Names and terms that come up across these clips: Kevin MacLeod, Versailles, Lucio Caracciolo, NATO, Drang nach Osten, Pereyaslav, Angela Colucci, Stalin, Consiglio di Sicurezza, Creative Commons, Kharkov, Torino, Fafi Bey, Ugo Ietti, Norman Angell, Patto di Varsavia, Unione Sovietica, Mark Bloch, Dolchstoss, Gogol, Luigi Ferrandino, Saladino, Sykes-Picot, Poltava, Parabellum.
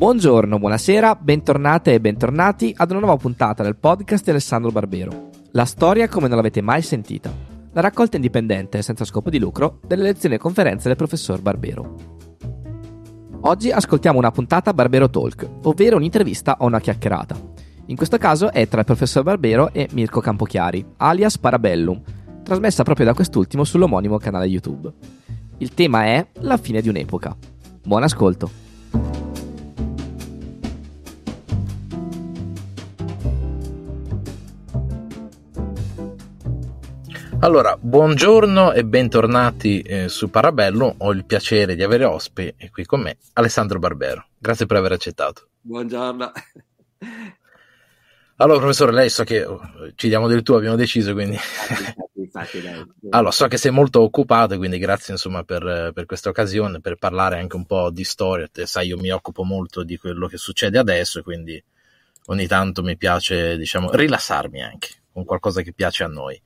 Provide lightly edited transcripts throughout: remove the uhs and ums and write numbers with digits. Buongiorno, buonasera, bentornate e bentornati ad una nuova puntata del podcast di Alessandro Barbero. La storia come non l'avete mai sentita. La raccolta indipendente e senza scopo di lucro delle lezioni e conferenze del professor Barbero. Oggi ascoltiamo una puntata BarberoTalk, ovvero un'intervista o una chiacchierata. In questo caso è tra il professor Barbero e Mirko Campochiari, alias Parabellum, trasmessa proprio da quest'ultimo sull'omonimo canale YouTube. Il tema è la fine di un'epoca. Buon ascolto! Allora, buongiorno e bentornati su Parabellum. Ho il piacere di avere ospite qui con me Alessandro Barbero. Grazie per aver accettato. Buongiorno. Allora, professore, lei so che ci diamo del tuo, abbiamo deciso, quindi... Allora, so che sei molto occupato, quindi grazie insomma per questa occasione, per parlare anche un po' di storia. Sai, io mi occupo molto di quello che succede adesso, quindi ogni tanto mi piace, diciamo, rilassarmi anche con qualcosa che piace a noi.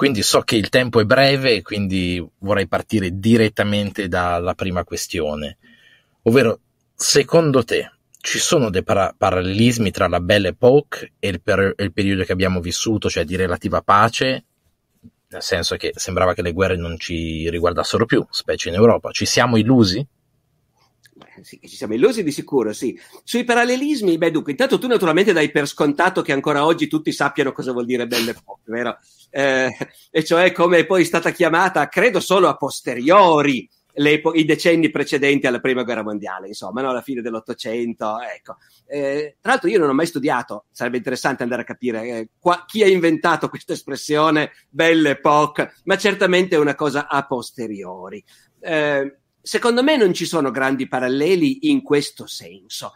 Quindi so che il tempo è breve, quindi vorrei partire direttamente dalla prima questione, ovvero, secondo te ci sono dei parallelismi tra la Belle Époque e il periodo che abbiamo vissuto, cioè di relativa pace, nel senso che sembrava che le guerre non ci riguardassero più, specie in Europa. Ci siamo illusi? Sì, ci siamo illusi di sicuro, sì. Sui parallelismi, beh, dunque, intanto tu naturalmente dai per scontato che ancora oggi tutti sappiano cosa vuol dire Belle Époque, vero? E cioè come è poi stata chiamata, credo solo a posteriori, i decenni precedenti alla Prima Guerra Mondiale, insomma, no? Alla fine dell'Ottocento, ecco. Tra l'altro io non ho mai studiato, sarebbe interessante andare a capire chi ha inventato questa espressione Belle Époque, ma certamente è una cosa a posteriori. Secondo me non ci sono grandi paralleli in questo senso.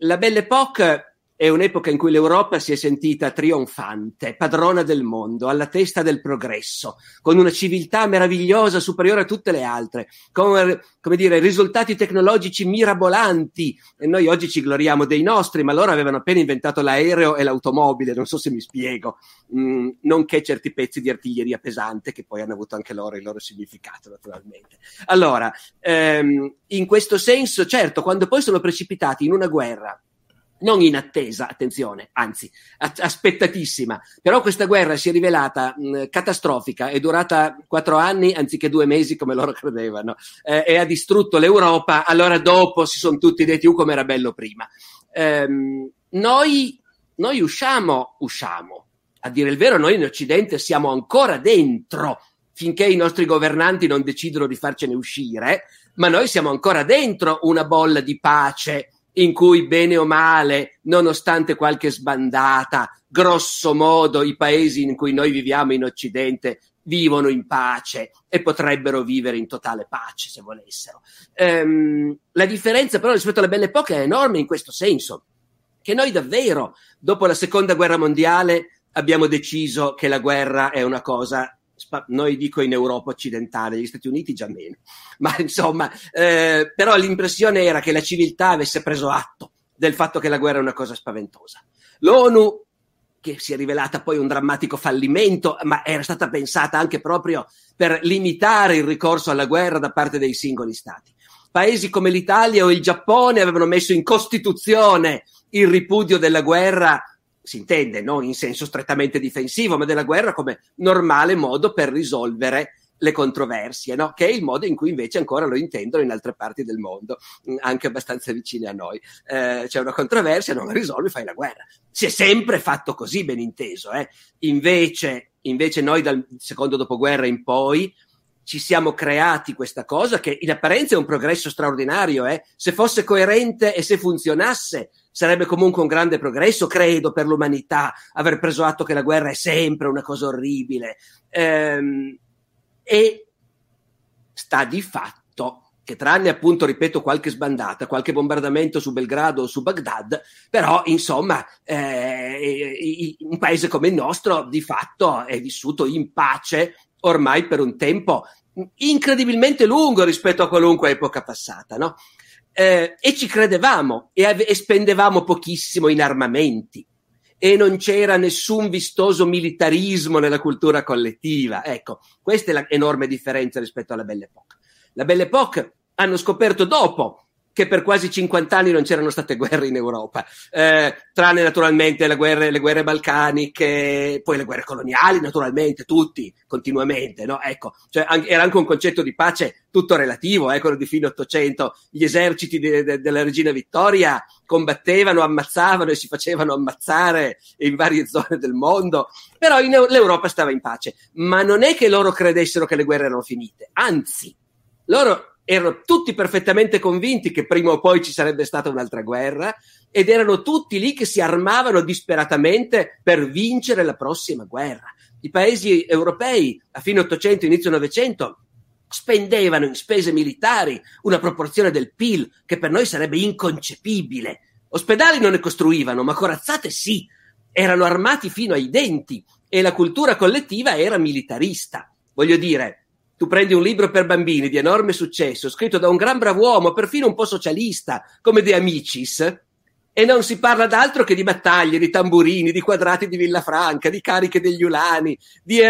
La Belle Époque è un'epoca in cui l'Europa si è sentita trionfante, padrona del mondo, alla testa del progresso, con una civiltà meravigliosa superiore a tutte le altre, con, come dire, risultati tecnologici mirabolanti. E noi oggi ci gloriamo dei nostri, ma loro avevano appena inventato l'aereo e l'automobile, non so se mi spiego, nonché certi pezzi di artiglieria pesante che poi hanno avuto anche loro il loro significato, naturalmente. Allora, in questo senso, certo, quando poi sono precipitati in una guerra, non in attesa, attenzione, anzi, aspettatissima. Però questa guerra si è rivelata catastrofica, è durata 4 anni anziché 2 mesi come loro credevano, e ha distrutto l'Europa. Allora dopo si sono tutti detti, come era bello prima. Noi usciamo. A dire il vero, noi in Occidente siamo ancora dentro, finché i nostri governanti non decidono di farcene uscire, ma noi siamo ancora dentro una bolla di pace, in cui bene o male, nonostante qualche sbandata, grosso modo i paesi in cui noi viviamo in Occidente vivono in pace e potrebbero vivere in totale pace se volessero. La differenza però rispetto alla Belle Époque è enorme in questo senso, che noi davvero, dopo la Seconda Guerra Mondiale, abbiamo deciso che la guerra è una cosa... Noi dico in Europa occidentale, gli Stati Uniti già meno, ma insomma, però l'impressione era che la civiltà avesse preso atto del fatto che la guerra è una cosa spaventosa. L'ONU, che si è rivelata poi un drammatico fallimento, ma era stata pensata anche proprio per limitare il ricorso alla guerra da parte dei singoli stati. Paesi come l'Italia o il Giappone avevano messo in Costituzione il ripudio della guerra, si intende, non in senso strettamente difensivo, ma della guerra come normale modo per risolvere le controversie, no? Che è il modo in cui invece ancora lo intendono in altre parti del mondo, anche abbastanza vicine a noi. C'è una controversia, non la risolvi, fai la guerra. Si è sempre fatto così, ben inteso. Invece noi dal secondo dopoguerra in poi ci siamo creati questa cosa che in apparenza è un progresso straordinario. Se fosse coerente e se funzionasse, sarebbe comunque un grande progresso, credo, per l'umanità, aver preso atto che la guerra è sempre una cosa orribile. E sta di fatto che, tranne appunto, ripeto, qualche sbandata, qualche bombardamento su Belgrado o su Baghdad, però insomma un paese come il nostro di fatto è vissuto in pace ormai per un tempo incredibilmente lungo rispetto a qualunque epoca passata, no? E ci credevamo e spendevamo pochissimo in armamenti e non c'era nessun vistoso militarismo nella cultura collettiva. Ecco, questa è l'enorme differenza rispetto alla Belle Époque. La Belle Époque hanno scoperto dopo che per quasi 50 anni non c'erano state guerre in Europa, tranne naturalmente le guerre balcaniche, poi le guerre coloniali, naturalmente, tutti, continuamente, no? Ecco, cioè, era anche un concetto di pace tutto relativo, quello di fine Ottocento, gli eserciti della regina Vittoria combattevano, ammazzavano e si facevano ammazzare in varie zone del mondo, però l'Europa stava in pace, ma non è che loro credessero che le guerre erano finite, anzi, loro erano tutti perfettamente convinti che prima o poi ci sarebbe stata un'altra guerra ed erano tutti lì che si armavano disperatamente per vincere la prossima guerra. I paesi europei a fine Ottocento, inizio Novecento spendevano in spese militari una proporzione del PIL che per noi sarebbe inconcepibile. Ospedali non ne costruivano, ma corazzate sì, erano armati fino ai denti e la cultura collettiva era militarista. Voglio dire, tu prendi un libro per bambini di enorme successo, scritto da un gran brav'uomo, perfino un po' socialista, come De Amicis, e non si parla d'altro che di battaglie, di tamburini, di quadrati di Villafranca, di cariche degli Ulani, di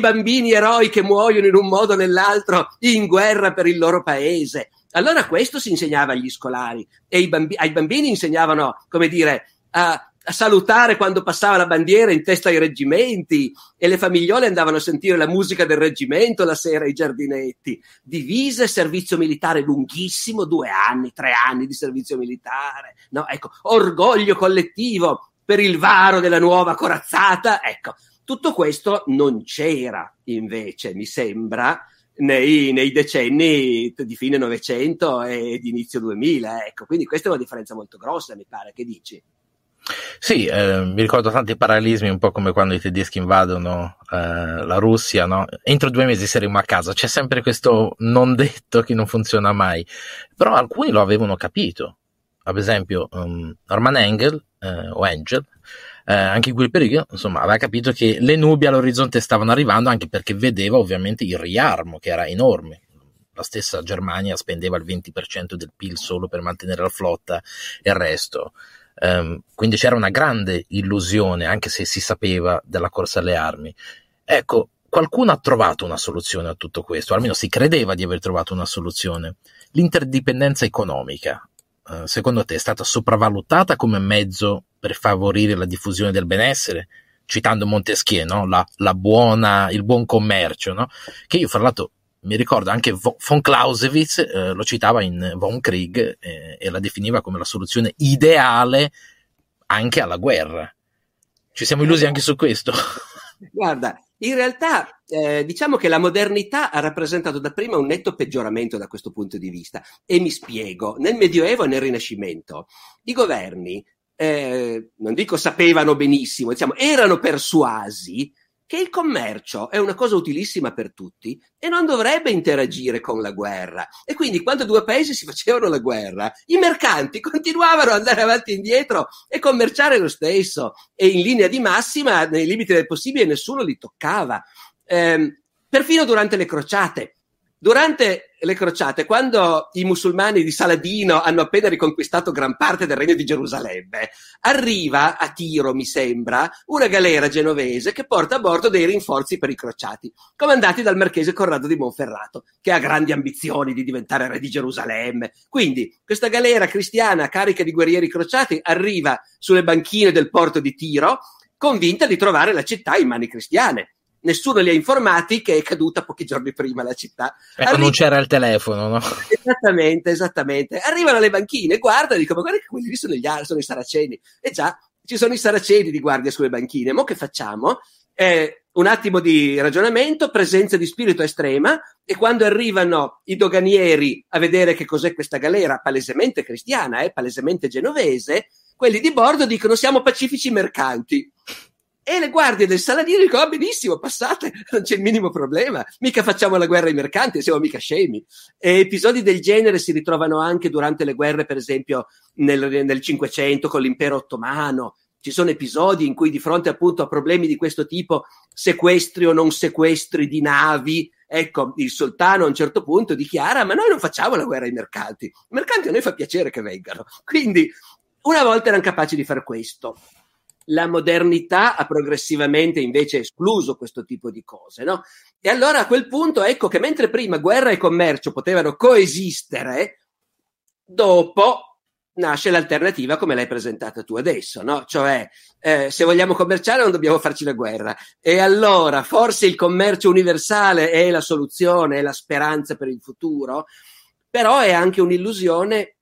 bambini eroi che muoiono in un modo o nell'altro in guerra per il loro paese. Allora questo si insegnava agli scolari e ai bambini insegnavano, come dire, a salutare quando passava la bandiera in testa ai reggimenti e le famigliole andavano a sentire la musica del reggimento la sera ai giardinetti. Divise, servizio militare lunghissimo, 2 anni, 3 anni di servizio militare, no? Ecco, orgoglio collettivo per il varo della nuova corazzata, ecco, tutto questo non c'era invece, mi sembra, nei decenni di fine Novecento e di inizio 2000, ecco, quindi questa è una differenza molto grossa, mi pare, che dici? Sì, mi ricordo tanti parallelismi, un po' come quando i tedeschi invadono la Russia, no? Entro 2 mesi saremo a casa, c'è sempre questo non detto che non funziona mai, però alcuni lo avevano capito, ad esempio Norman Angell, o Angel, anche in quel periodo insomma aveva capito che le nubi all'orizzonte stavano arrivando, anche perché vedeva ovviamente il riarmo che era enorme. La stessa Germania spendeva il 20% del PIL solo per mantenere la flotta e il resto. Quindi c'era una grande illusione, anche se si sapeva, della corsa alle armi. Ecco, qualcuno ha trovato una soluzione a tutto questo, almeno si credeva di aver trovato una soluzione. L'interdipendenza economica, secondo te, è stata sopravvalutata come mezzo per favorire la diffusione del benessere? Citando Montesquieu, no? Il buon commercio, no? Che io, fra l'altro, mi ricordo anche von Clausewitz lo citava in Von Krieg e la definiva come la soluzione ideale anche alla guerra. Ci siamo illusi anche su questo? Guarda, in realtà diciamo che la modernità ha rappresentato dapprima un netto peggioramento da questo punto di vista. E mi spiego, nel Medioevo e nel Rinascimento i governi, non dico sapevano benissimo, diciamo erano persuasi che il commercio è una cosa utilissima per tutti e non dovrebbe interagire con la guerra. E quindi quando 2 paesi si facevano la guerra, i mercanti continuavano ad andare avanti e indietro e commerciare lo stesso. E in linea di massima, nei limiti del possibile, nessuno li toccava. Perfino durante le crociate. Durante le crociate, quando i musulmani di Saladino hanno appena riconquistato gran parte del regno di Gerusalemme, arriva a Tiro, mi sembra, una galera genovese che porta a bordo dei rinforzi per i crociati, comandati dal marchese Corrado di Monferrato, che ha grandi ambizioni di diventare re di Gerusalemme. Quindi questa galera cristiana carica di guerrieri crociati arriva sulle banchine del porto di Tiro, convinta di trovare la città in mani cristiane. Nessuno li ha informati che è caduta pochi giorni prima la città. Ecco, non c'era il telefono, no? Esattamente. Arrivano alle banchine, guardano e dicono: guarda che quelli lì sono i saraceni. E già, ci sono i saraceni di guardia sulle banchine. Mo' che facciamo? Un attimo di ragionamento, presenza di spirito estrema, e quando arrivano i doganieri a vedere che cos'è questa galera palesemente cristiana, palesemente genovese, quelli di bordo dicono: siamo pacifici mercanti. E le guardie del Saladino dicono: benissimo, passate, non c'è il minimo problema, mica facciamo la guerra ai mercanti, siamo mica scemi. E episodi del genere si ritrovano anche durante le guerre, per esempio nel Cinquecento con l'impero ottomano. Ci sono episodi in cui, di fronte appunto a problemi di questo tipo, sequestri o non sequestri di navi, ecco, il sultano a un certo punto dichiara: ma noi non facciamo la guerra ai mercanti, i mercanti a noi fa piacere che vengano. Quindi una volta erano capaci di far questo. La modernità ha progressivamente invece escluso questo tipo di cose, no? E allora a quel punto ecco che mentre prima guerra e commercio potevano coesistere, dopo nasce l'alternativa come l'hai presentata tu adesso, no? Cioè, se vogliamo commerciare non dobbiamo farci la guerra, e allora forse il commercio universale è la soluzione, è la speranza per il futuro, però è anche un'illusione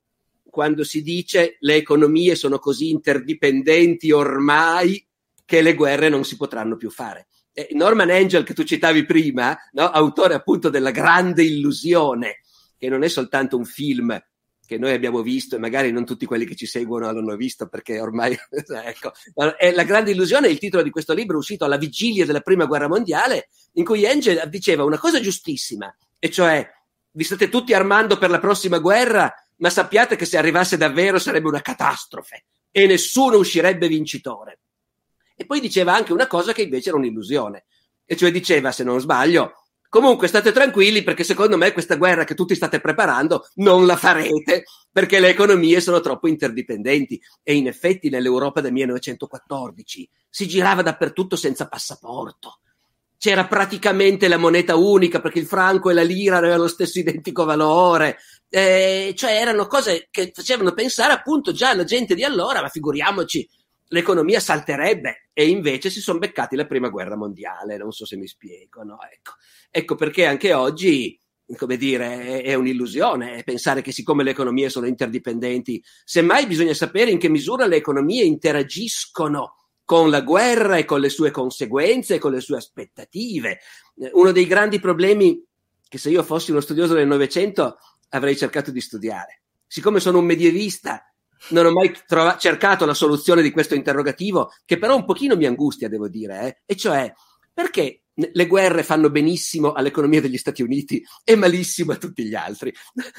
quando si dice le economie sono così interdipendenti ormai che le guerre non si potranno più fare. Norman Angell, che tu citavi prima, no? Autore appunto della Grande Illusione, che non è soltanto un film che noi abbiamo visto, e magari non tutti quelli che ci seguono l'hanno visto perché ormai ecco, è La Grande Illusione è il titolo di questo libro uscito alla vigilia della Prima Guerra Mondiale, in cui Angell diceva una cosa giustissima, e cioè vi state tutti armando per la prossima guerra, ma sappiate che se arrivasse davvero sarebbe una catastrofe e nessuno uscirebbe vincitore. E poi diceva anche una cosa che invece era un'illusione, e cioè diceva, se non sbaglio, comunque state tranquilli perché secondo me questa guerra che tutti state preparando non la farete perché le economie sono troppo interdipendenti. E in effetti nell'Europa del 1914 si girava dappertutto senza passaporto, c'era praticamente la moneta unica perché il franco e la lira avevano lo stesso identico valore, cioè erano cose che facevano pensare appunto già alla gente di allora, ma figuriamoci, l'economia salterebbe. E invece si sono beccati la Prima Guerra Mondiale, non so se mi spiego, no? Ecco perché anche oggi, come dire, è un'illusione pensare che siccome le economie sono interdipendenti, semmai bisogna sapere in che misura le economie interagiscono con la guerra e con le sue conseguenze e con le sue aspettative. Uno dei grandi problemi che, se io fossi uno studioso del Novecento, avrei cercato di studiare. Siccome sono un medievista, non ho mai cercato la soluzione di questo interrogativo, che però un pochino mi angustia, devo dire, e cioè perché le guerre fanno benissimo all'economia degli Stati Uniti e malissimo a tutti gli altri.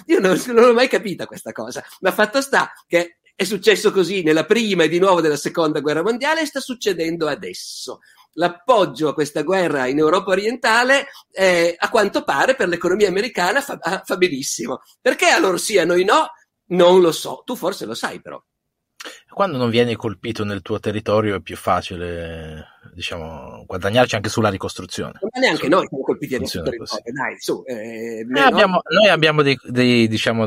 Io non l'ho mai capita questa cosa, ma fatto sta che è successo così nella prima e di nuovo nella seconda guerra mondiale, e sta succedendo adesso. L'appoggio a questa guerra in Europa orientale, a quanto pare per l'economia americana fa benissimo. Perché allora sì, a noi no? Non lo so, tu forse lo sai però. Quando non vieni colpito nel tuo territorio è più facile, diciamo, guadagnarci anche sulla ricostruzione. Ma neanche noi siamo colpiti nel nostro territorio, dai, su. Noi abbiamo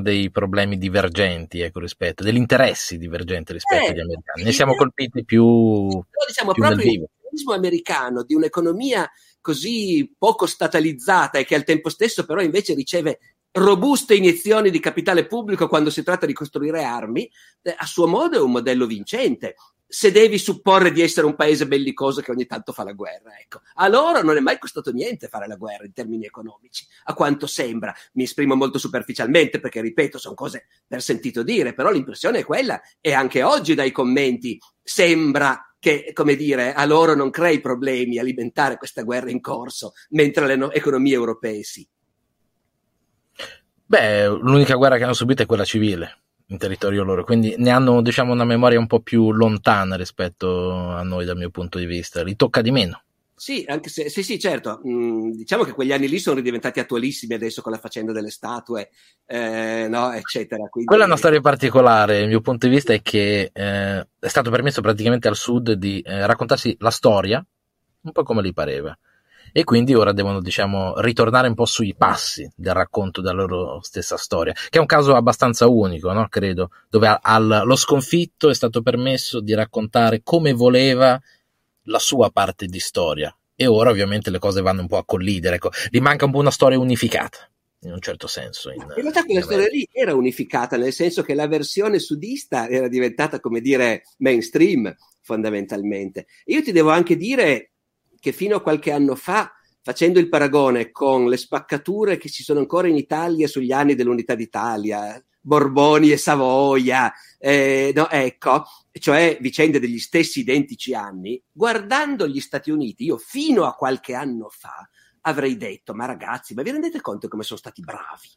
dei problemi divergenti, ecco, rispetto, degli interessi divergenti rispetto agli americani. Ne siamo colpiti più, però, diciamo, più nel vivo. Il turismo americano di un'economia così poco statalizzata e che al tempo stesso però invece riceve robuste iniezioni di capitale pubblico quando si tratta di costruire armi, a suo modo è un modello vincente, se devi supporre di essere un paese bellicoso che ogni tanto fa la guerra. Ecco, a loro non è mai costato niente fare la guerra in termini economici, a quanto sembra. Mi esprimo molto superficialmente perché, ripeto, sono cose per sentito dire, però l'impressione è quella, e anche oggi dai commenti sembra che, come dire, a loro non crei problemi alimentare questa guerra in corso, mentre le economie europee sì. Beh, l'unica guerra che hanno subito è quella civile in territorio loro, quindi ne hanno, diciamo, una memoria un po' più lontana rispetto a noi dal mio punto di vista, li tocca di meno. Sì, anche se sì, certo, diciamo che quegli anni lì sono diventati attualissimi adesso con la faccenda delle statue, no, eccetera. Quindi... Quella è una storia particolare, il mio punto di vista è che è stato permesso praticamente al sud di raccontarsi la storia un po' come gli pareva. E quindi ora devono, diciamo, ritornare un po' sui passi del racconto della loro stessa storia, che è un caso abbastanza unico, no? Credo, dove lo sconfitto è stato permesso di raccontare come voleva la sua parte di storia, e ora ovviamente le cose vanno un po' a collidere, ecco, gli manca un po' una storia unificata in un certo senso. In realtà quella storia lì era unificata, nel senso che la versione sudista era diventata, come dire, mainstream fondamentalmente. Io ti devo anche dire che fino a qualche anno fa, facendo il paragone con le spaccature che ci sono ancora in Italia sugli anni dell'Unità d'Italia, Borboni e Savoia, no, ecco, cioè vicende degli stessi identici anni, guardando gli Stati Uniti, io fino a qualche anno fa avrei detto, ma ragazzi, ma vi rendete conto come sono stati bravi?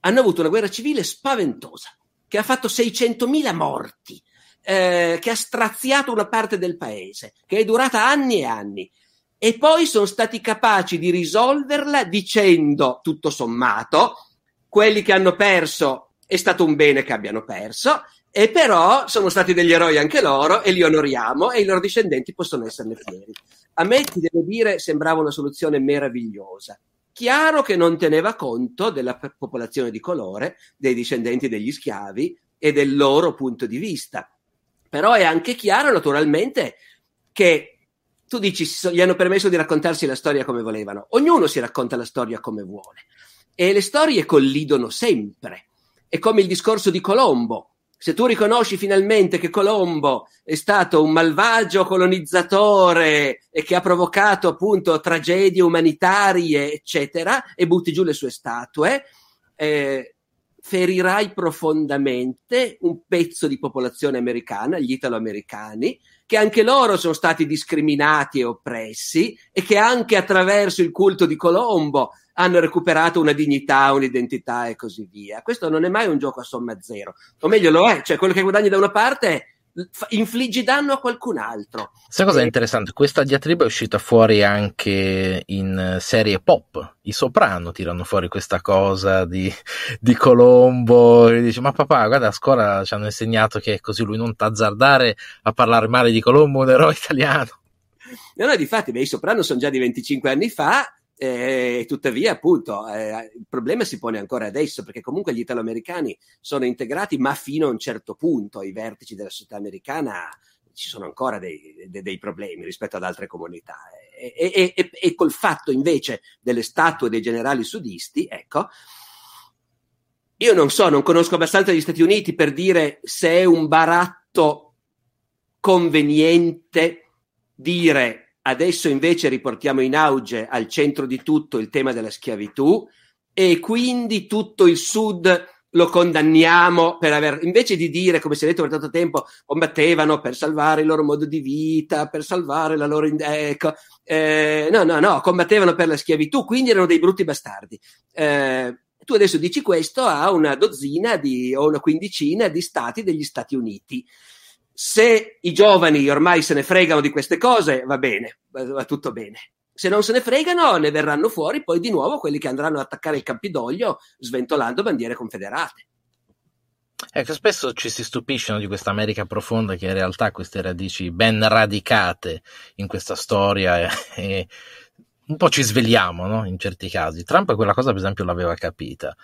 Hanno avuto una guerra civile spaventosa, che ha fatto 600.000 morti, che ha straziato una parte del paese, che è durata anni e anni. E poi sono stati capaci di risolverla dicendo, tutto sommato, quelli che hanno perso è stato un bene che abbiano perso, e però sono stati degli eroi anche loro e li onoriamo e i loro discendenti possono esserne fieri. A me, ti devo dire, sembrava una soluzione meravigliosa. Chiaro che non teneva conto della popolazione di colore, dei discendenti degli schiavi e del loro punto di vista. Però è anche chiaro, naturalmente, che tu dici gli hanno permesso di raccontarsi la storia come volevano. Ognuno si racconta la storia come vuole. E le storie collidono sempre. È come il discorso di Colombo. Se tu riconosci finalmente che Colombo è stato un malvagio colonizzatore e che ha provocato appunto tragedie umanitarie, eccetera, e butti giù le sue statue, ferirai profondamente un pezzo di popolazione americana, gli italoamericani, che anche loro sono stati discriminati e oppressi e che anche attraverso il culto di Colombo hanno recuperato una dignità, un'identità e così via. Questo non è mai un gioco a somma zero, o meglio lo è, cioè quello che guadagni da una parte infliggi danno a qualcun altro. Questa cosa è interessante, questa diatriba è uscita fuori anche in serie pop, I Soprano tirano fuori questa cosa di Colombo, e dice ma papà guarda a scuola ci hanno insegnato che è così, lui non t'azzardare a parlare male di Colombo, un eroe italiano. No, no, difatti, I Soprano sono già di 25 anni fa, tuttavia appunto il problema si pone ancora adesso, perché comunque gli italoamericani sono integrati ma fino a un certo punto. Ai vertici della società americana ci sono ancora dei problemi rispetto ad altre comunità, e col fatto invece delle statue dei generali sudisti, ecco, io non conosco abbastanza gli Stati Uniti per dire se è un baratto conveniente dire adesso invece riportiamo in auge al centro di tutto il tema della schiavitù e quindi tutto il Sud lo condanniamo per aver, invece di dire, come si è detto per tanto tempo, combattevano per salvare il loro modo di vita, per salvare la loro... No, combattevano per la schiavitù, quindi erano dei brutti bastardi. Tu adesso dici questo a una dozzina o una quindicina di stati degli Stati Uniti. Se i giovani ormai se ne fregano di queste cose, va bene, va tutto bene. Se non se ne fregano, ne verranno fuori poi di nuovo quelli che andranno ad attaccare il Campidoglio sventolando bandiere confederate. Ecco, spesso ci si stupisce, no, di questa America profonda che in realtà ha queste radici ben radicate in questa storia e un po' ci svegliamo, no, in certi casi. Trump quella cosa per esempio l'aveva capita,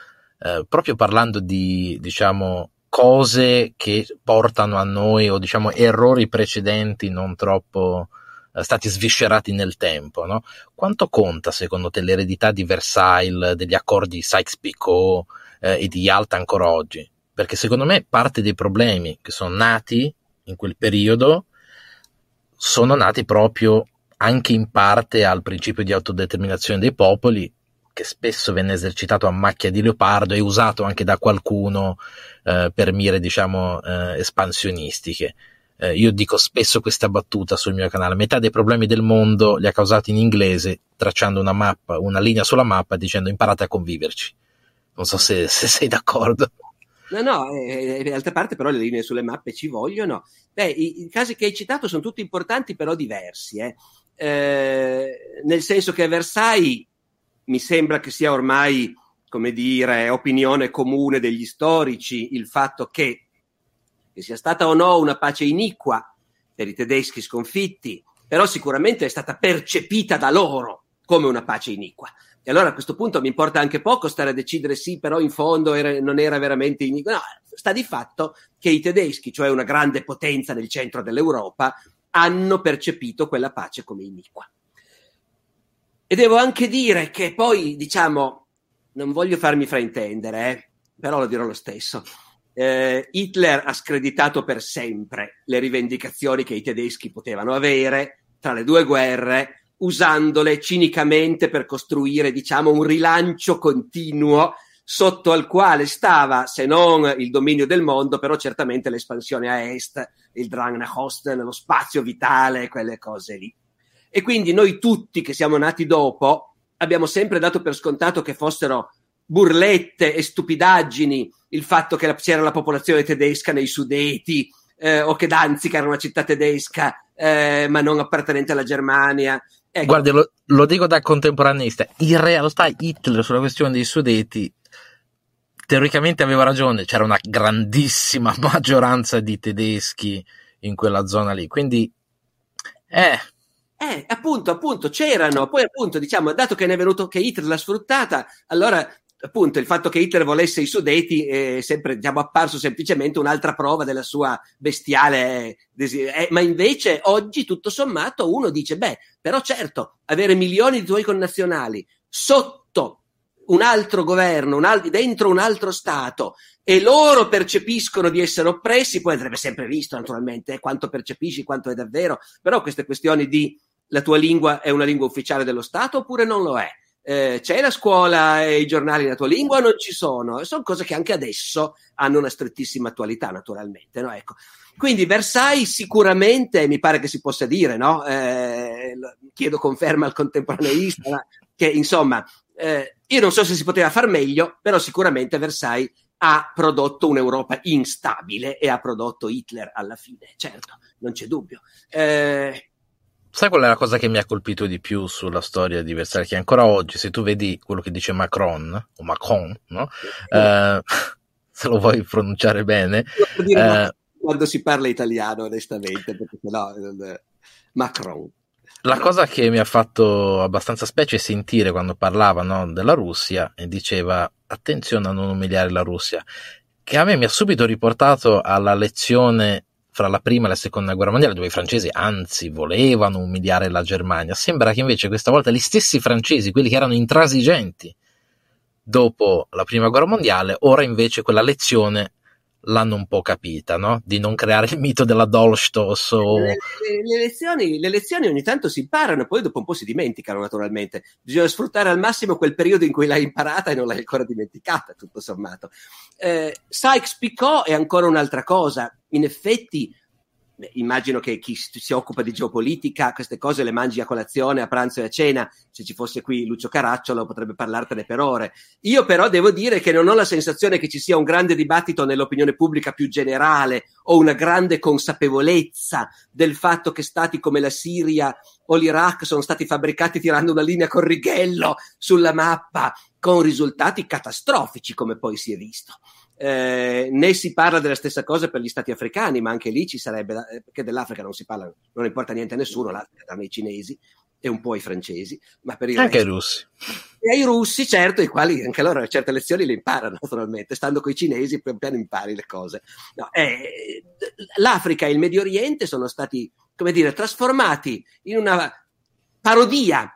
proprio parlando di, diciamo, cose che portano a noi, o diciamo errori precedenti non troppo stati sviscerati nel tempo, no? Quanto conta secondo te l'eredità di Versailles, degli accordi Sykes-Picot e di Yalta ancora oggi? Perché secondo me parte dei problemi che sono nati in quel periodo sono nati proprio anche in parte al principio di autodeterminazione dei popoli, che spesso venne esercitato a macchia di leopardo e usato anche da qualcuno per mire, diciamo, espansionistiche. Io dico spesso questa battuta sul mio canale: metà dei problemi del mondo li ha causati in inglese, tracciando una mappa, una linea sulla mappa, dicendo imparate a conviverci. Non so se sei d'accordo. No, d'altra parte però le linee sulle mappe ci vogliono. Beh, i casi che hai citato sono tutti importanti, però diversi. Nel senso che a Versailles mi sembra che sia ormai, come dire, opinione comune degli storici il fatto che sia stata o no una pace iniqua per i tedeschi sconfitti, però sicuramente è stata percepita da loro come una pace iniqua. E allora a questo punto mi importa anche poco stare a decidere sì, però in fondo non era veramente iniqua. No, sta di fatto che i tedeschi, cioè una grande potenza nel centro dell'Europa, hanno percepito quella pace come iniqua. E devo anche dire che poi, diciamo, non voglio farmi fraintendere, però lo dirò lo stesso. Hitler ha screditato per sempre le rivendicazioni che i tedeschi potevano avere tra le due guerre, usandole cinicamente per costruire, diciamo, un rilancio continuo sotto al quale stava, se non il dominio del mondo, però certamente l'espansione a est, il Drang nach Osten, lo spazio vitale, quelle cose lì. E quindi noi tutti che siamo nati dopo abbiamo sempre dato per scontato che fossero burlette e stupidaggini il fatto che c'era la popolazione tedesca nei Sudeti, o che Danzica era una città tedesca ma non appartenente alla Germania. Ecco. Guarda, lo dico da contemporaneista, in realtà Hitler sulla questione dei Sudeti teoricamente aveva ragione, c'era una grandissima maggioranza di tedeschi in quella zona lì, quindi Appunto, c'erano. Poi appunto, diciamo, dato che ne è venuto, che Hitler l'ha sfruttata, allora appunto il fatto che Hitler volesse i Sudeti è sempre, diciamo, apparso semplicemente un'altra prova della sua bestiale desiderio. Ma invece oggi, tutto sommato, uno dice, beh, però certo, avere milioni di tuoi connazionali sotto un altro governo, dentro un altro stato, e loro percepiscono di essere oppressi, poi andrebbe sempre visto naturalmente quanto percepisci, quanto è davvero, però queste questioni di la tua lingua è una lingua ufficiale dello Stato oppure non lo è, c'è la scuola e i giornali nella tua lingua o non ci sono, sono cose che anche adesso hanno una strettissima attualità naturalmente, no? Ecco. Quindi Versailles sicuramente, mi pare che si possa dire, no? Chiedo conferma al contemporaneista, che insomma io non so se si poteva far meglio, però sicuramente Versailles ha prodotto un'Europa instabile e ha prodotto Hitler alla fine, certo, non c'è dubbio. Sai qual è la cosa che mi ha colpito di più sulla storia di Versailles? Che ancora oggi, se tu vedi quello che dice Macron, no? Se lo vuoi pronunciare bene. Quando si parla italiano, onestamente, perché no, Macron. La cosa che mi ha fatto abbastanza specie è sentire quando parlava, no, della Russia, e diceva attenzione a non umiliare la Russia, che a me mi ha subito riportato alla lezione fra la prima e la seconda guerra mondiale, dove i francesi anzi volevano umiliare la Germania. Sembra che invece questa volta gli stessi francesi, quelli che erano intransigenti dopo la prima guerra mondiale, ora invece quella lezione l'hanno un po' capita, no? Di non creare il mito della Dolchstoss o... Le lezioni ogni tanto si imparano, poi dopo un po' si dimenticano naturalmente. Bisogna sfruttare al massimo quel periodo in cui l'hai imparata e non l'hai ancora dimenticata, tutto sommato. Sykes-Picot è ancora un'altra cosa. In effetti, immagino che chi si occupa di geopolitica queste cose le mangi a colazione, a pranzo e a cena. Se ci fosse qui Lucio Caracciolo potrebbe parlartene per ore. Io però devo dire che non ho la sensazione che ci sia un grande dibattito nell'opinione pubblica più generale o una grande consapevolezza del fatto che stati come la Siria o l'Iraq sono stati fabbricati tirando una linea con righello sulla mappa, con risultati catastrofici come poi si è visto. Né si parla della stessa cosa per gli stati africani, ma anche lì ci sarebbe, perché dell'Africa non si parla, non importa niente a nessuno, l'Africa danno ai cinesi e un po' ai francesi, ma per il anche resto, ai russi. E ai russi, certo, i quali anche loro certe lezioni le imparano naturalmente, stando coi cinesi pian piano impari le cose. No, l'Africa e il Medio Oriente sono stati, come dire, trasformati in una parodia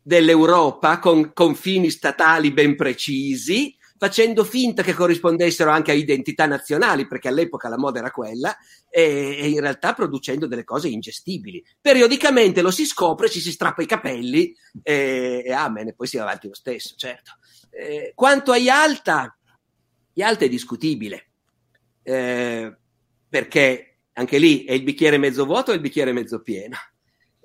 dell'Europa con confini statali ben precisi, facendo finta che corrispondessero anche a identità nazionali, perché all'epoca la moda era quella, e in realtà producendo delle cose ingestibili. Periodicamente lo si scopre, ci si strappa i capelli e amen, e poi si va avanti lo stesso, certo. Quanto a Yalta è discutibile, perché anche lì è il bicchiere mezzo vuoto e il bicchiere mezzo pieno.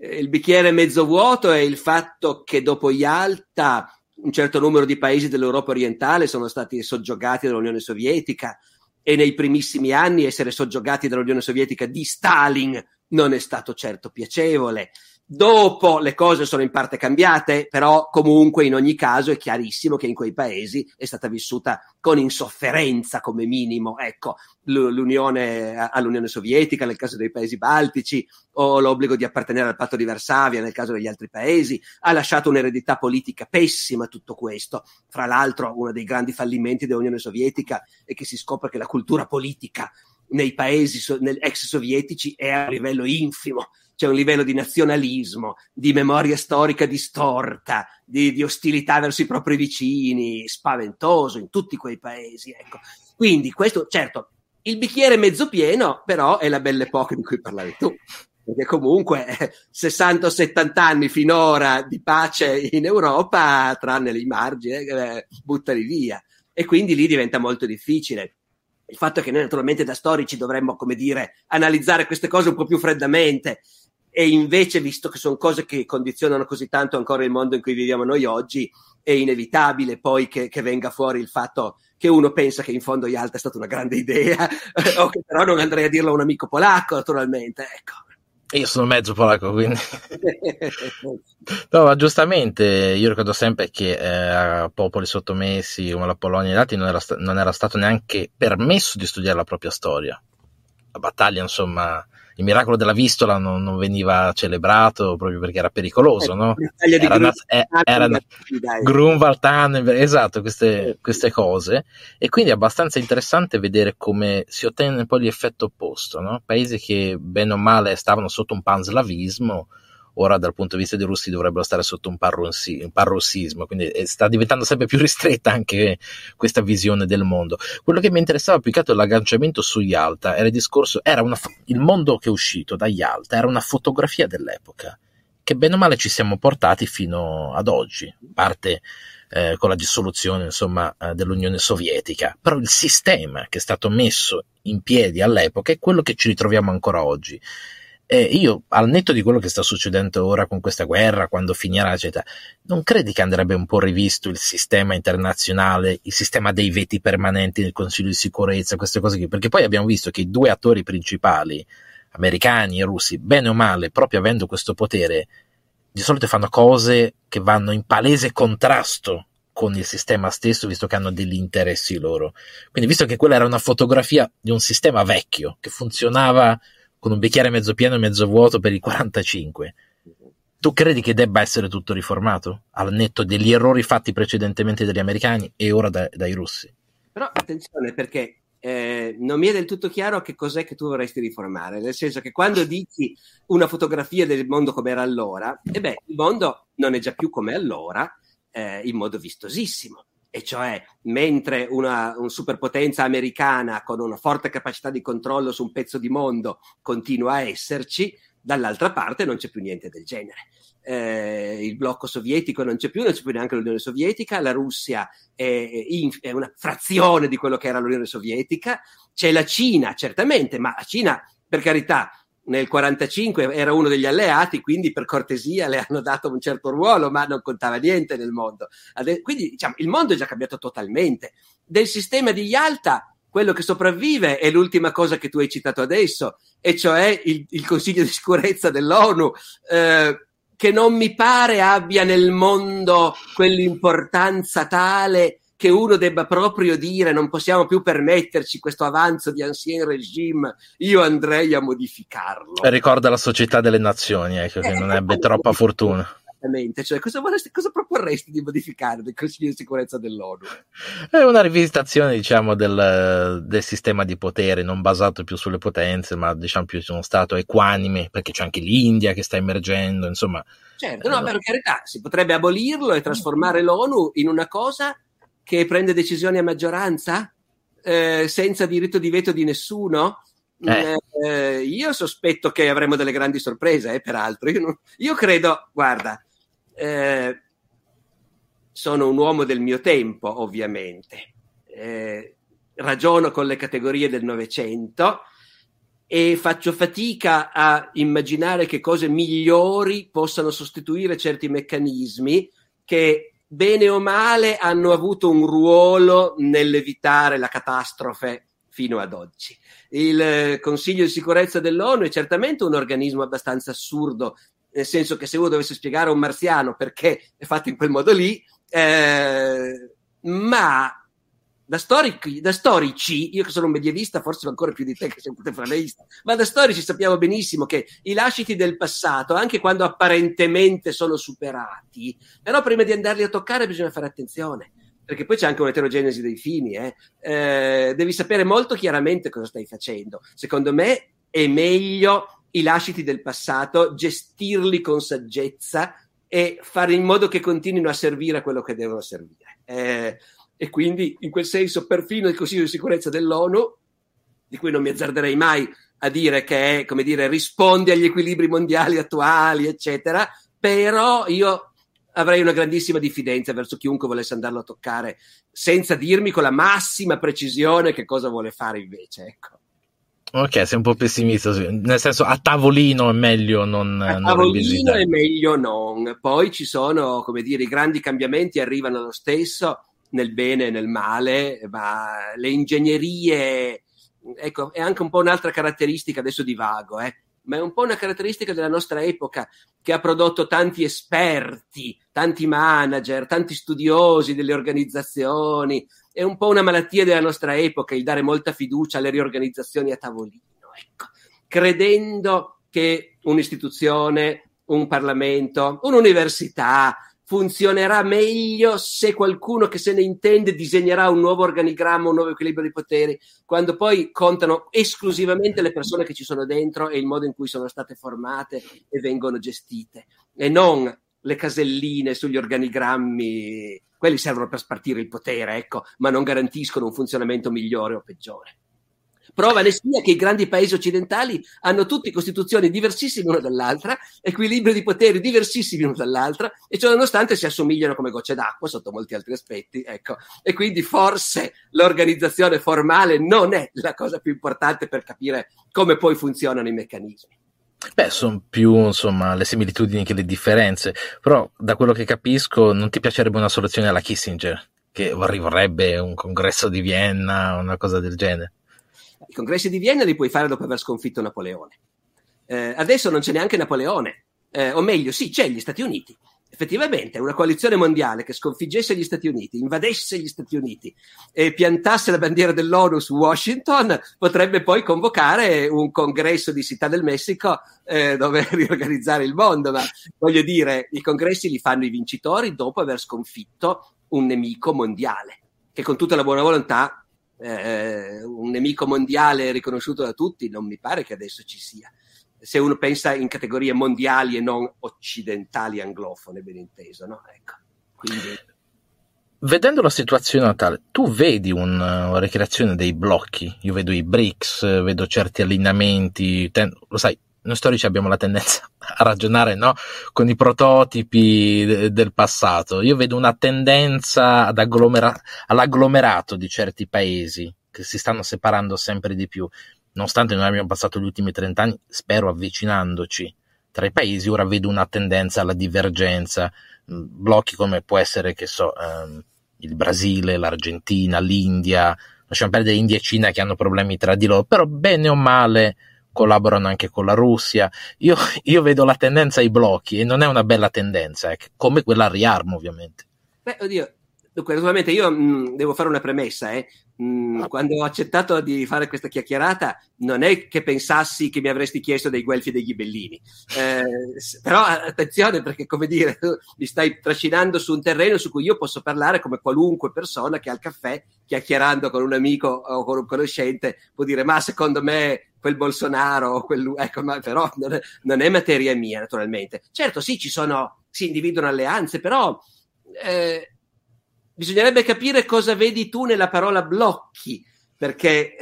Il bicchiere mezzo vuoto è il fatto che dopo Yalta un certo numero di paesi dell'Europa orientale sono stati soggiogati dall'Unione Sovietica, e nei primissimi anni essere soggiogati dall'Unione Sovietica di Stalin non è stato certo piacevole. Dopo le cose sono in parte cambiate, però comunque in ogni caso è chiarissimo che in quei paesi è stata vissuta con insofferenza come minimo, ecco, all'Unione Sovietica nel caso dei paesi baltici, o l'obbligo di appartenere al Patto di Varsavia nel caso degli altri paesi. Ha lasciato un'eredità politica pessima tutto questo. Fra l'altro, uno dei grandi fallimenti dell'Unione Sovietica è che si scopre che la cultura politica nei paesi ex sovietici è a un livello infimo. C'è un livello di nazionalismo, di memoria storica distorta, di ostilità verso i propri vicini, spaventoso in tutti quei paesi. Ecco. Quindi questo, certo, il bicchiere mezzo pieno però è la Belle Époque di cui parlavi tu, perché comunque 60 o 70 anni finora di pace in Europa, tranne i margini, buttali via. E quindi lì diventa molto difficile. Il fatto è che noi naturalmente da storici dovremmo, come dire, analizzare queste cose un po' più freddamente, e invece, visto che sono cose che condizionano così tanto ancora il mondo in cui viviamo noi oggi, è inevitabile poi che venga fuori il fatto che uno pensa che in fondo Yalta è stata una grande idea, o che però non andrei a dirlo a un amico polacco, naturalmente, ecco. Io sono mezzo polacco, quindi no, ma giustamente io ricordo sempre che a popoli sottomessi come la Polonia e gli altri non era stato neanche permesso di studiare la propria storia, la battaglia insomma il miracolo della vistola non veniva celebrato proprio perché era pericoloso, no? Grunwald, Tannenberg, esatto, queste cose. E quindi è abbastanza interessante vedere come si ottenne poi l'effetto opposto, no? Paesi che bene o male stavano sotto un panslavismo, ora dal punto di vista dei russi dovrebbero stare sotto un panrussismo, quindi sta diventando sempre più ristretta anche questa visione del mondo. Quello che mi interessava più che altro l'agganciamento su Yalta era il discorso, il mondo che è uscito da Yalta era una fotografia dell'epoca, che bene o male ci siamo portati fino ad oggi, parte con la dissoluzione dell'Unione Sovietica, però il sistema che è stato messo in piedi all'epoca è quello che ci ritroviamo ancora oggi. E io, al netto di quello che sta succedendo ora con questa guerra, quando finirà, eccetera, non credi che andrebbe un po' rivisto il sistema internazionale, il sistema dei veti permanenti del Consiglio di Sicurezza, queste cose qui? Perché poi abbiamo visto che i due attori principali, americani e russi, bene o male, proprio avendo questo potere, di solito fanno cose che vanno in palese contrasto con il sistema stesso, visto che hanno degli interessi loro. Quindi, visto che quella era una fotografia di un sistema vecchio, che funzionava con un bicchiere mezzo pieno e mezzo vuoto per il 45. Tu credi che debba essere tutto riformato? Al netto degli errori fatti precedentemente dagli americani e ora dai russi? Però attenzione, perché non mi è del tutto chiaro che cos'è che tu vorresti riformare, nel senso che quando dici una fotografia del mondo come era allora, il mondo non è già più come allora, in modo vistosissimo. E cioè, mentre una superpotenza americana con una forte capacità di controllo su un pezzo di mondo continua a esserci, dall'altra parte non c'è più niente del genere. Il blocco sovietico non c'è più neanche l'Unione Sovietica, la Russia è una frazione di quello che era l'Unione Sovietica, c'è la Cina, certamente, ma la Cina, per carità, nel 45 era uno degli alleati, quindi per cortesia le hanno dato un certo ruolo, ma non contava niente nel mondo. Quindi diciamo il mondo è già cambiato totalmente. Del sistema di Yalta, quello che sopravvive è l'ultima cosa che tu hai citato adesso, e cioè il Consiglio di Sicurezza dell'ONU, che non mi pare abbia nel mondo quell'importanza tale che uno debba proprio dire non possiamo più permetterci questo avanzo di ancien regime, io andrei a modificarlo. Ricorda la Società delle Nazioni, che non ebbe troppa fortuna. Esattamente, cioè cosa proporresti di modificare del Consiglio di Sicurezza dell'ONU? È una rivisitazione, diciamo, del sistema di potere, non basato più sulle potenze, ma diciamo più su uno stato equanime, perché c'è anche l'India che sta emergendo, insomma. Certo, no, per carità, si potrebbe abolirlo e trasformare l'ONU in una cosa che prende decisioni a maggioranza, senza diritto di veto di nessuno. Io sospetto che avremo delle grandi sorprese, peraltro. Io credo, guarda, sono un uomo del mio tempo, ovviamente. Ragiono con le categorie del Novecento e faccio fatica a immaginare che cose migliori possano sostituire certi meccanismi che, bene o male, hanno avuto un ruolo nell'evitare la catastrofe fino ad oggi. Il Consiglio di Sicurezza dell'ONU è certamente un organismo abbastanza assurdo, nel senso che se uno dovesse spiegare a un marziano perché è fatto in quel modo lì, ma da storici, io che sono un medievista, forse ancora più di te che sei un franeista, ma da storici sappiamo benissimo che i lasciti del passato, anche quando apparentemente sono superati, però prima di andarli a toccare bisogna fare attenzione, perché poi c'è anche un'eterogenesi dei fini. Devi sapere molto chiaramente cosa stai facendo. Secondo me è meglio i lasciti del passato gestirli con saggezza e fare in modo che continuino a servire a quello che devono servire. E quindi, in quel senso, perfino il Consiglio di Sicurezza dell'ONU, di cui non mi azzarderei mai a dire che, risponde agli equilibri mondiali attuali, eccetera, però io avrei una grandissima diffidenza verso chiunque volesse andarlo a toccare, senza dirmi con la massima precisione che cosa vuole fare invece, Ok, sei un po' pessimista, nel senso a tavolino è meglio non. A tavolino è meglio non. Poi ci sono, i grandi cambiamenti arrivano lo stesso, nel bene e nel male, ma le ingegnerie, è anche un po' un'altra caratteristica, adesso divago, ma è un po' una caratteristica della nostra epoca, che ha prodotto tanti esperti, tanti manager, tanti studiosi delle organizzazioni. È un po' una malattia della nostra epoca il dare molta fiducia alle riorganizzazioni a tavolino, credendo che un'istituzione, un Parlamento, un'università funzionerà meglio se qualcuno che se ne intende disegnerà un nuovo organigramma, un nuovo equilibrio di poteri, quando poi contano esclusivamente le persone che ci sono dentro e il modo in cui sono state formate e vengono gestite, e non le caselline sugli organigrammi. Quelli servono per spartire il potere, ecco, ma non garantiscono un funzionamento migliore o peggiore. Prova ne sia che i grandi paesi occidentali hanno tutti costituzioni diversissime una dall'altra, equilibri di poteri diversissimi una dall'altra, e ciononostante si assomigliano come gocce d'acqua sotto molti altri aspetti, ecco. E quindi forse l'organizzazione formale non è la cosa più importante per capire come poi funzionano i meccanismi. Beh, sono più, insomma, le similitudini che le differenze, però da quello che capisco non ti piacerebbe una soluzione alla Kissinger, che vorrebbe un congresso di Vienna, una cosa del genere. I congressi di Vienna li puoi fare dopo aver sconfitto Napoleone. Adesso non c'è neanche Napoleone, o meglio, sì, c'è gli Stati Uniti. Effettivamente una coalizione mondiale che sconfiggesse gli Stati Uniti, invadesse gli Stati Uniti e piantasse la bandiera dell'ONU su Washington potrebbe poi convocare un congresso di Città del Messico dove riorganizzare il mondo, ma voglio dire, i congressi li fanno i vincitori dopo aver sconfitto un nemico mondiale, che con tutta la buona volontà un nemico mondiale riconosciuto da tutti non mi pare che adesso ci sia. Se uno pensa in categorie mondiali e non occidentali anglofone, ben inteso, no? Ecco. Quindi... Vedendo la situazione attuale, tu vedi una ricreazione dei blocchi? Io vedo i BRICS, vedo certi allineamenti, lo sai, noi storici abbiamo la tendenza a ragionare, no? Con i prototipi del passato. Io vedo una tendenza ad all'agglomerato di certi paesi che si stanno separando sempre di più. Nonostante noi abbiamo passato gli ultimi 30 anni, spero avvicinandoci tra i paesi, ora vedo una tendenza alla divergenza, blocchi come può essere, che so, il Brasile, l'Argentina, l'India, lasciamo perdere India e Cina che hanno problemi tra di loro, però bene o male collaborano anche con la Russia. Io vedo la tendenza ai blocchi e non è una bella tendenza, come quella al riarmo ovviamente. Beh, oddio. Dunque, naturalmente io devo fare una premessa. Quando ho accettato di fare questa chiacchierata non è che pensassi che mi avresti chiesto dei guelfi e dei ghibellini, però attenzione, perché, come dire, mi stai trascinando su un terreno su cui io posso parlare come qualunque persona che al caffè, chiacchierando con un amico o con un conoscente, può dire ma secondo me quel Bolsonaro o quel, ecco, ma però non è materia mia, naturalmente. Certo, sì, si individuano alleanze, però bisognerebbe capire cosa vedi tu nella parola blocchi, perché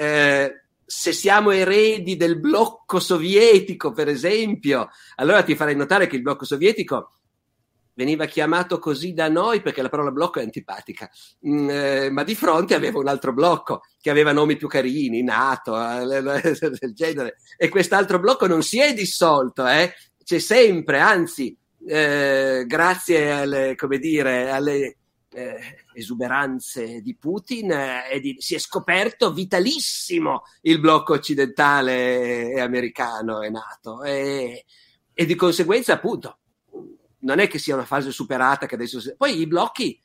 se siamo eredi del blocco sovietico, per esempio, allora ti farei notare che il blocco sovietico veniva chiamato così da noi perché la parola blocco è antipatica, ma di fronte aveva un altro blocco che aveva nomi più carini, NATO, del genere, e quest'altro blocco non si è dissolto, c'è sempre, anzi, grazie alle, come dire, alle esuberanze di Putin si è scoperto vitalissimo il blocco occidentale e americano e NATO, e di conseguenza, appunto, non è che sia una fase superata che adesso poi i blocchi.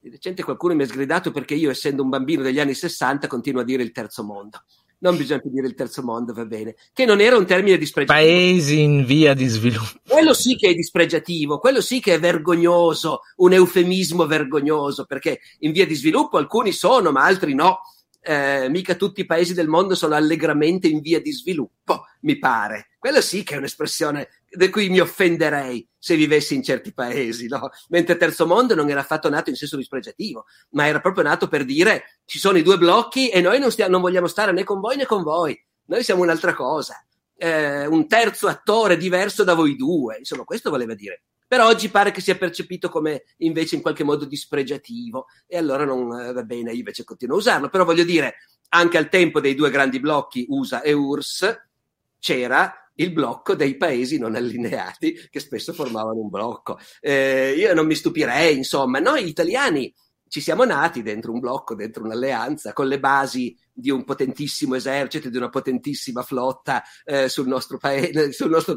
Di recente qualcuno mi ha sgridato perché io, essendo un bambino degli anni 60, continuo a dire il terzo mondo. Non bisogna più dire il terzo mondo, va bene, che non era un termine dispregiativo. Paesi in via di sviluppo. Quello sì che è dispregiativo, quello sì che è vergognoso, un eufemismo vergognoso, perché in via di sviluppo alcuni sono, ma altri no. Mica tutti i paesi del mondo sono allegramente in via di sviluppo, mi pare. Quello sì che è un'espressione di cui mi offenderei se vivessi in certi paesi, no? Mentre terzo mondo non era affatto nato in senso dispregiativo, ma era proprio nato per dire ci sono i due blocchi e noi non vogliamo stare né con voi né con voi, noi siamo un'altra cosa, un terzo attore diverso da voi due, insomma, questo voleva dire. Però oggi pare che sia percepito come invece in qualche modo dispregiativo, e allora non va bene, io invece continuo a usarlo. Però voglio dire, anche al tempo dei due grandi blocchi USA e URSS c'era il blocco dei paesi non allineati che spesso formavano un blocco. Io non mi stupirei, insomma, noi italiani ci siamo nati dentro un blocco, dentro un'alleanza, con le basi di un potentissimo esercito, di una potentissima flotta sul nostro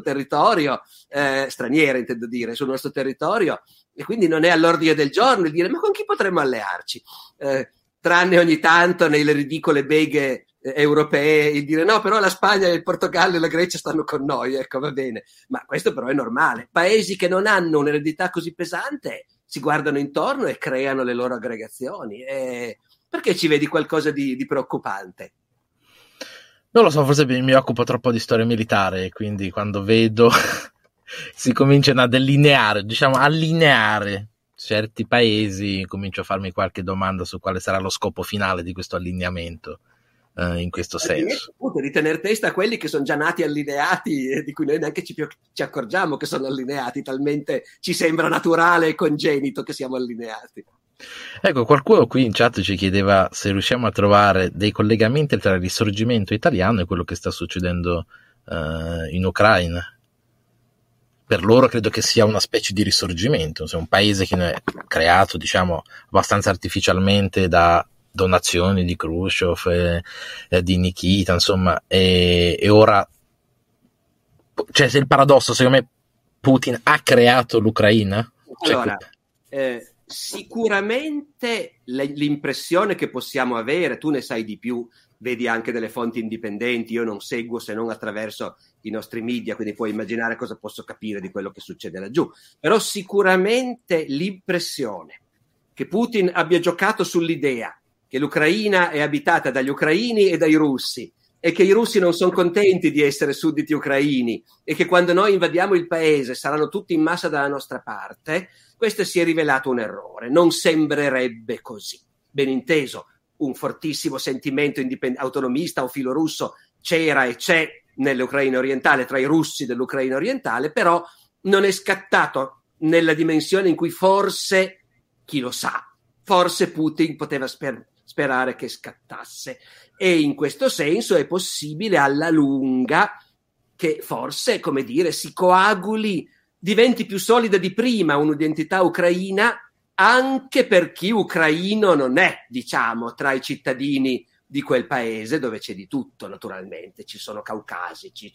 territorio, straniera intendo dire, sul nostro territorio, e quindi non è all'ordine del giorno il dire ma con chi potremmo allearci, tranne ogni tanto nelle ridicole beghe europee, il dire no, però la Spagna, il Portogallo e la Grecia stanno con noi, ecco, va bene, ma questo però è normale. Paesi che non hanno un'eredità così pesante si guardano intorno e creano le loro aggregazioni. Perché ci vedi qualcosa di preoccupante? Non lo so, forse mi occupo troppo di storia militare, quindi quando vedo si cominciano a delineare, diciamo allineare certi paesi, comincio a farmi qualche domanda su quale sarà lo scopo finale di questo allineamento. In questo senso, appunto, di tener testa a quelli che sono già nati allineati e di cui noi neanche ci accorgiamo che sono allineati, talmente ci sembra naturale e congenito che siamo allineati. Ecco, qualcuno qui in chat ci chiedeva se riusciamo a trovare dei collegamenti tra il risorgimento italiano e quello che sta succedendo in Ucraina. Per loro credo che sia una specie di risorgimento, cioè un paese che è creato, diciamo, abbastanza artificialmente da donazioni di Khrushchev, di Nikita, insomma, e ora, cioè, se il paradosso, secondo me, Putin ha creato l'Ucraina? Allora, sicuramente l'impressione che possiamo avere, tu ne sai di più, vedi anche delle fonti indipendenti, io non seguo se non attraverso i nostri media, quindi puoi immaginare cosa posso capire di quello che succede laggiù, però sicuramente l'impressione che Putin abbia giocato sull'idea che l'Ucraina è abitata dagli ucraini e dai russi e che i russi non sono contenti di essere sudditi ucraini e che quando noi invadiamo il paese saranno tutti in massa dalla nostra parte, questo si è rivelato un errore. Non sembrerebbe così. Ben inteso, un fortissimo sentimento autonomista o filorusso c'era e c'è nell'Ucraina orientale, tra i russi dell'Ucraina orientale, però non è scattato nella dimensione in cui forse, chi lo sa, forse Putin poteva sperare che scattasse, e in questo senso è possibile alla lunga che forse, come dire, si coaguli, diventi più solida di prima un'identità ucraina anche per chi ucraino non è, diciamo, tra i cittadini di quel paese dove c'è di tutto, naturalmente, ci sono caucasici,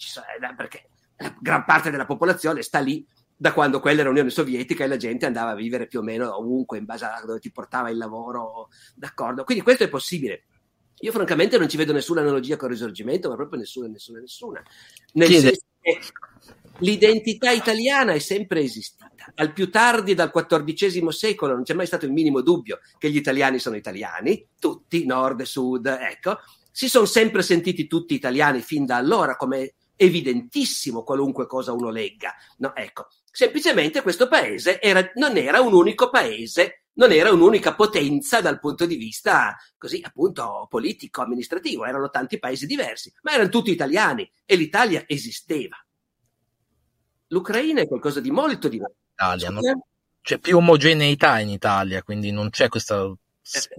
perché la gran parte della popolazione sta lì da quando quella era Unione Sovietica e la gente andava a vivere più o meno ovunque in base a dove ti portava il lavoro, d'accordo? Quindi questo è possibile. Io francamente non ci vedo nessuna analogia col risorgimento, ma proprio nessuna. Nel senso che l'identità italiana è sempre esistita. Al più tardi, dal XIV secolo, non c'è mai stato il minimo dubbio che gli italiani sono italiani, tutti, nord e sud, ecco. Si sono sempre sentiti tutti italiani fin da allora, come evidentissimo qualunque cosa uno legga, no? Ecco. Semplicemente questo paese non era un unico paese, non era un'unica potenza dal punto di vista così appunto politico, amministrativo, erano tanti paesi diversi, ma erano tutti italiani e l'Italia esisteva. L'Ucraina è qualcosa di molto diverso. Italia, no? C'è più omogeneità in Italia, quindi non c'è questa...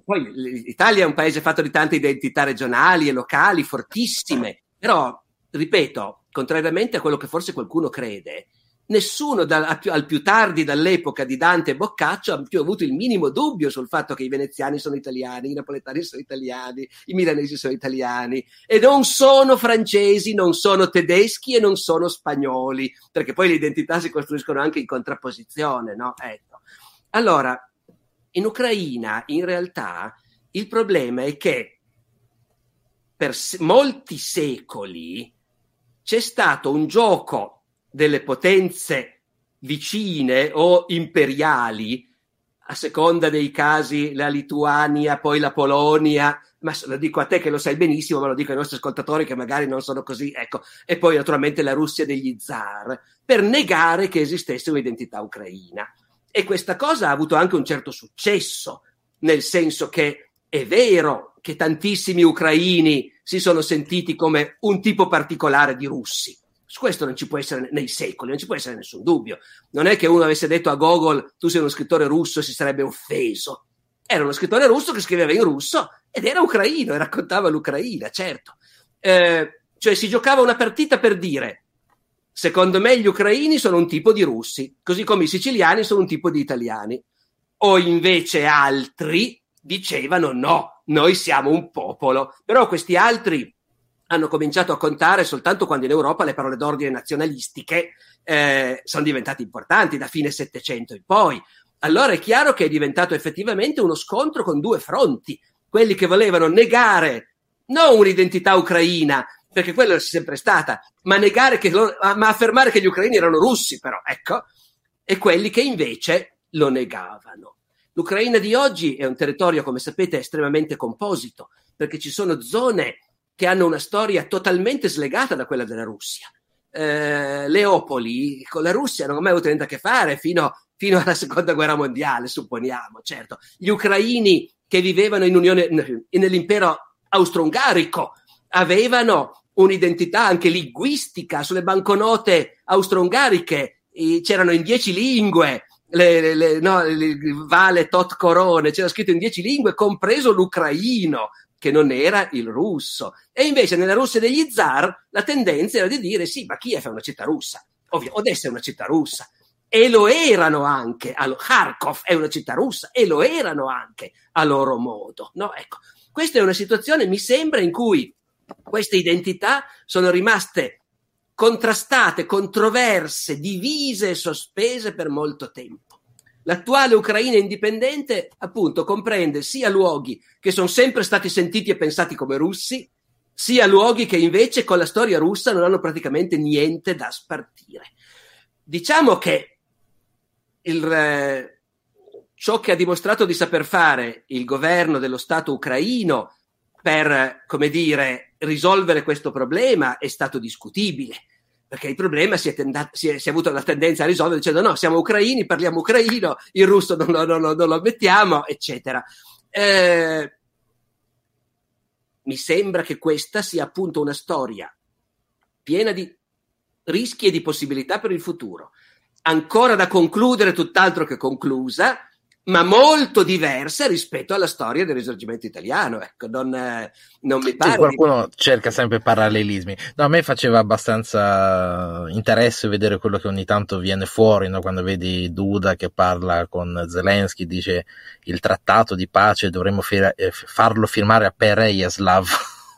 Poi l'Italia è un paese fatto di tante identità regionali e locali fortissime, però, ripeto, contrariamente a quello che forse qualcuno crede, nessuno al più tardi dall'epoca di Dante e Boccaccio ha più avuto il minimo dubbio sul fatto che i veneziani sono italiani, i napoletani sono italiani, i milanesi sono italiani e non sono francesi, non sono tedeschi e non sono spagnoli, perché poi le identità si costruiscono anche in contrapposizione, no? Ecco. Allora, in Ucraina in realtà il problema è che per molti secoli c'è stato un gioco delle potenze vicine o imperiali, a seconda dei casi la Lituania, poi la Polonia, ma lo dico a te che lo sai benissimo, ma lo dico ai nostri ascoltatori che magari non sono così, ecco, e poi naturalmente la Russia degli zar, per negare che esistesse un'identità ucraina. E questa cosa ha avuto anche un certo successo, nel senso che è vero che tantissimi ucraini si sono sentiti come un tipo particolare di russi. Su questo non ci può essere, nei secoli, non ci può essere nessun dubbio. Non è che uno avesse detto a Gogol tu sei uno scrittore russo e si sarebbe offeso. Era uno scrittore russo che scriveva in russo ed era ucraino e raccontava l'Ucraina, certo. Cioè si giocava una partita per dire secondo me gli ucraini sono un tipo di russi, così come i siciliani sono un tipo di italiani. O invece altri dicevano no, noi siamo un popolo. Però questi altri hanno cominciato a contare soltanto quando in Europa le parole d'ordine nazionalistiche sono diventate importanti da fine Settecento in poi. Allora è chiaro che è diventato effettivamente uno scontro con due fronti, quelli che volevano negare non un'identità ucraina, perché quella è sempre stata, ma negare che ma affermare che gli ucraini erano russi, però, ecco, e quelli che invece lo negavano. L'Ucraina di oggi è un territorio, come sapete, estremamente composito, perché ci sono zone che hanno una storia totalmente slegata da quella della Russia. Leopoli con la Russia non ha mai avuto niente a che fare fino alla seconda guerra mondiale, supponiamo, certo. Gli ucraini che vivevano nell'impero austro-ungarico avevano un'identità anche linguistica, sulle banconote austro-ungariche c'erano in 10 lingue, vale tot corone, c'era scritto in 10 lingue, compreso l'ucraino, che non era il russo. E invece nella Russia degli zar la tendenza era di dire sì, ma Kiev è una città russa, ovvio, Odessa è una città russa, e lo erano anche, Kharkov è una città russa, e lo erano anche a loro modo, no? Ecco, questa è una situazione, mi sembra, in cui queste identità sono rimaste contrastate, controverse, divise e sospese per molto tempo. L'attuale Ucraina indipendente, appunto, comprende sia luoghi che sono sempre stati sentiti e pensati come russi, sia luoghi che invece con la storia russa non hanno praticamente niente da spartire. Diciamo che ciò che ha dimostrato di saper fare il governo dello Stato ucraino per, come dire, risolvere questo problema è stato discutibile, perché il problema si è avuto la tendenza a risolvere dicendo no, siamo ucraini, parliamo ucraino, il russo non lo ammettiamo, eccetera. Mi sembra che questa sia appunto una storia piena di rischi e di possibilità per il futuro, ancora da concludere, tutt'altro che conclusa, ma molto diversa rispetto alla storia del Risorgimento italiano. Ecco, non mi pare. Sì, qualcuno cerca sempre parallelismi. No, a me faceva abbastanza interesse vedere quello che ogni tanto viene fuori, no? Quando vedi Duda che parla con Zelensky, dice il trattato di pace dovremmo farlo firmare a Pereyaslav,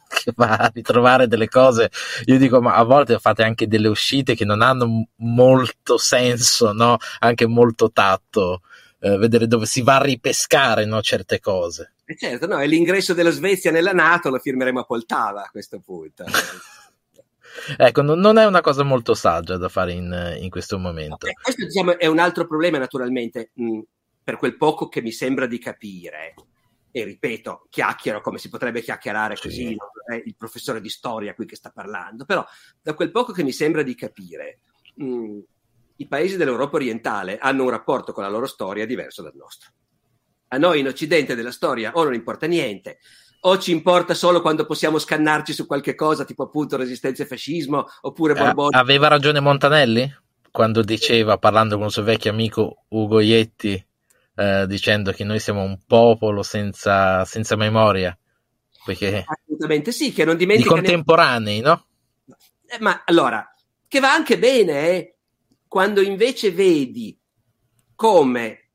che va a ritrovare delle cose. Io dico, ma a volte fate anche delle uscite che non hanno molto senso, no? Anche molto tatto. Vedere dove si va a ripescare, no, certe cose. E certo, no, è l'ingresso della Svezia nella NATO, lo firmeremo a Poltava a questo punto. Ecco, non è una cosa molto saggia da fare in questo momento. Okay, questo, diciamo, è un altro problema, naturalmente, per quel poco che mi sembra di capire. E ripeto, chiacchiero come si potrebbe chiacchierare, sì, così, non è il professore di storia qui che sta parlando, però da quel poco che mi sembra di capire, i paesi dell'Europa orientale hanno un rapporto con la loro storia diverso dal nostro. A noi in Occidente della storia o non importa niente, o ci importa solo quando possiamo scannarci su qualche cosa, tipo appunto resistenza e fascismo, oppure Borboni. Aveva ragione Montanelli quando diceva, parlando con il suo vecchio amico Ugo Ietti, dicendo che noi siamo un popolo senza memoria, perché assolutamente sì, che non dimentica i contemporanei, no? Ma allora, che va anche bene, quando invece vedi come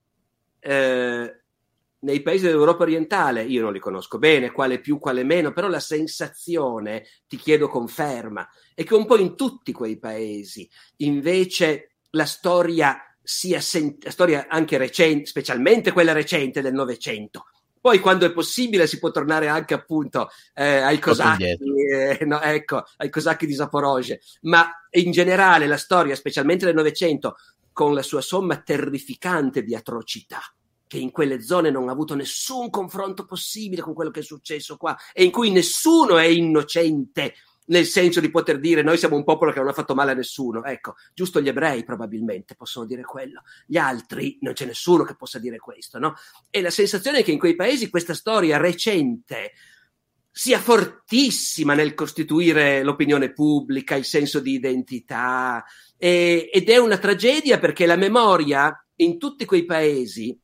nei paesi dell'Europa orientale, io non li conosco bene, quale più, quale meno, però la sensazione, ti chiedo conferma, è che un po' in tutti quei paesi invece la storia sia la storia anche recente, specialmente quella recente del Novecento. Poi quando è possibile si può tornare anche appunto ai cosacchi, ai cosacchi di Zaporozhye, ma in generale la storia, specialmente del Novecento, con la sua somma terrificante di atrocità, che in quelle zone non ha avuto nessun confronto possibile con quello che è successo qua, e in cui nessuno è innocente nel senso di poter dire noi siamo un popolo che non ha fatto male a nessuno. Ecco, giusto gli ebrei probabilmente possono dire quello, gli altri non c'è nessuno che possa dire questo, no? E la sensazione è che in quei paesi questa storia recente sia fortissima nel costituire l'opinione pubblica, il senso di identità, ed è una tragedia, perché la memoria in tutti quei paesi,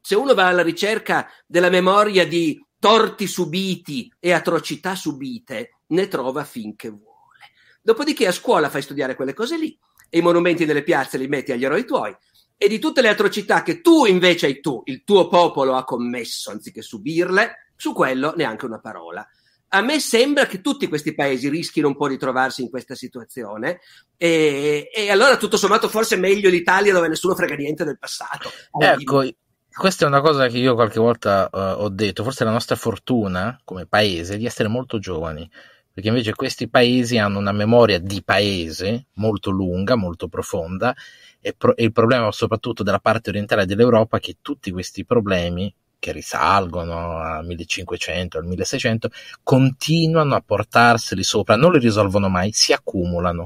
se uno va alla ricerca della memoria di torti subiti e atrocità subite, ne trova finché vuole. Dopodiché a scuola fai studiare quelle cose lì, e i monumenti delle piazze li metti agli eroi tuoi, e di tutte le atrocità che tu invece il tuo popolo ha commesso, anziché subirle, su quello neanche una parola. A me sembra che tutti questi paesi rischino un po' di trovarsi in questa situazione, e allora tutto sommato forse è meglio l'Italia, dove nessuno frega niente del passato. Ecco, Questa è una cosa che io qualche volta ho detto, forse è la nostra fortuna come paese di essere molto giovani, perché invece questi paesi hanno una memoria di paese molto lunga, molto profonda, e il problema soprattutto della parte orientale dell'Europa è che tutti questi problemi, che risalgono al 1500, al 1600, continuano a portarseli sopra, non li risolvono mai, si accumulano,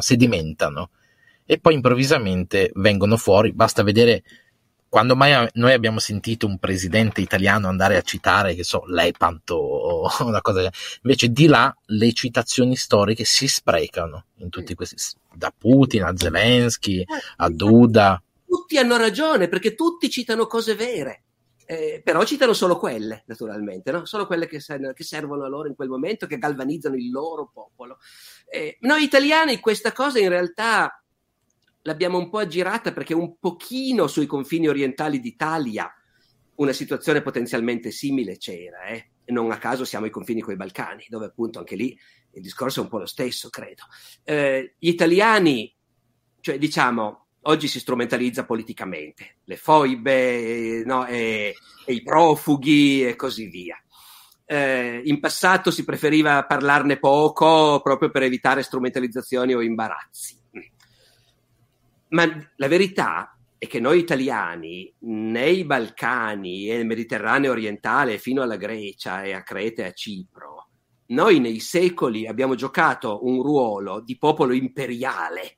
sedimentano, e poi improvvisamente vengono fuori. Basta vedere quando mai noi abbiamo sentito un presidente italiano andare a citare, che so, Lepanto o una cosa del genere. Invece di là le citazioni storiche si sprecano in tutti questi, da Putin a Zelensky a Duda. Tutti hanno ragione, perché tutti citano cose vere, però citano solo quelle, naturalmente, no? Solo quelle che servono a loro in quel momento, che galvanizzano il loro popolo. Noi italiani questa cosa in realtà l'abbiamo un po' aggirata, perché un pochino sui confini orientali d'Italia una situazione potenzialmente simile c'era, eh? E non a caso siamo ai confini coi Balcani, dove appunto anche lì il discorso è un po' lo stesso, credo. Gli italiani, cioè diciamo, oggi si strumentalizza politicamente, le foibe, no, e i profughi e così via. In passato si preferiva parlarne poco proprio per evitare strumentalizzazioni o imbarazzi. Ma la verità è che noi italiani nei Balcani e nel Mediterraneo orientale fino alla Grecia e a Creta e a Cipro, noi nei secoli abbiamo giocato un ruolo di popolo imperiale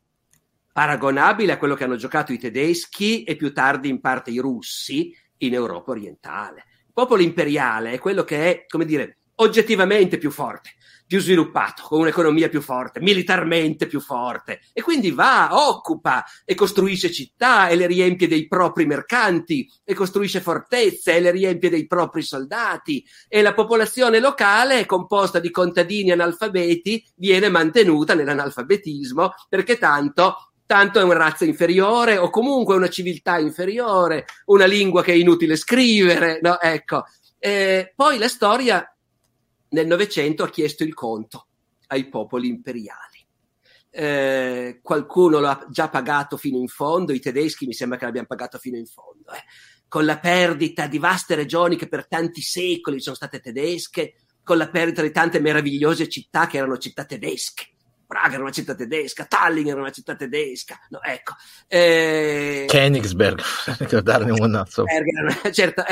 paragonabile a quello che hanno giocato i tedeschi e più tardi in parte i russi in Europa orientale. Il popolo imperiale è quello che è, come dire, oggettivamente più forte, più sviluppato, con un'economia più forte, militarmente più forte, e quindi va, occupa e costruisce città e le riempie dei propri mercanti, e costruisce fortezze e le riempie dei propri soldati, e la popolazione locale, composta di contadini analfabeti, viene mantenuta nell'analfabetismo, perché tanto è una razza inferiore, o comunque una civiltà inferiore, una lingua che è inutile scrivere, no? Ecco. Poi la storia nel Novecento ha chiesto il conto ai popoli imperiali. Qualcuno l'ha già pagato fino in fondo, i tedeschi mi sembra che l'abbiano pagato fino in fondo, con la perdita di vaste regioni che per tanti secoli sono state tedesche, con la perdita di tante meravigliose città che erano città tedesche. Praga era una città tedesca, Tallinn era una città tedesca, no, ecco. Königsberg, ricordarne una. Certo,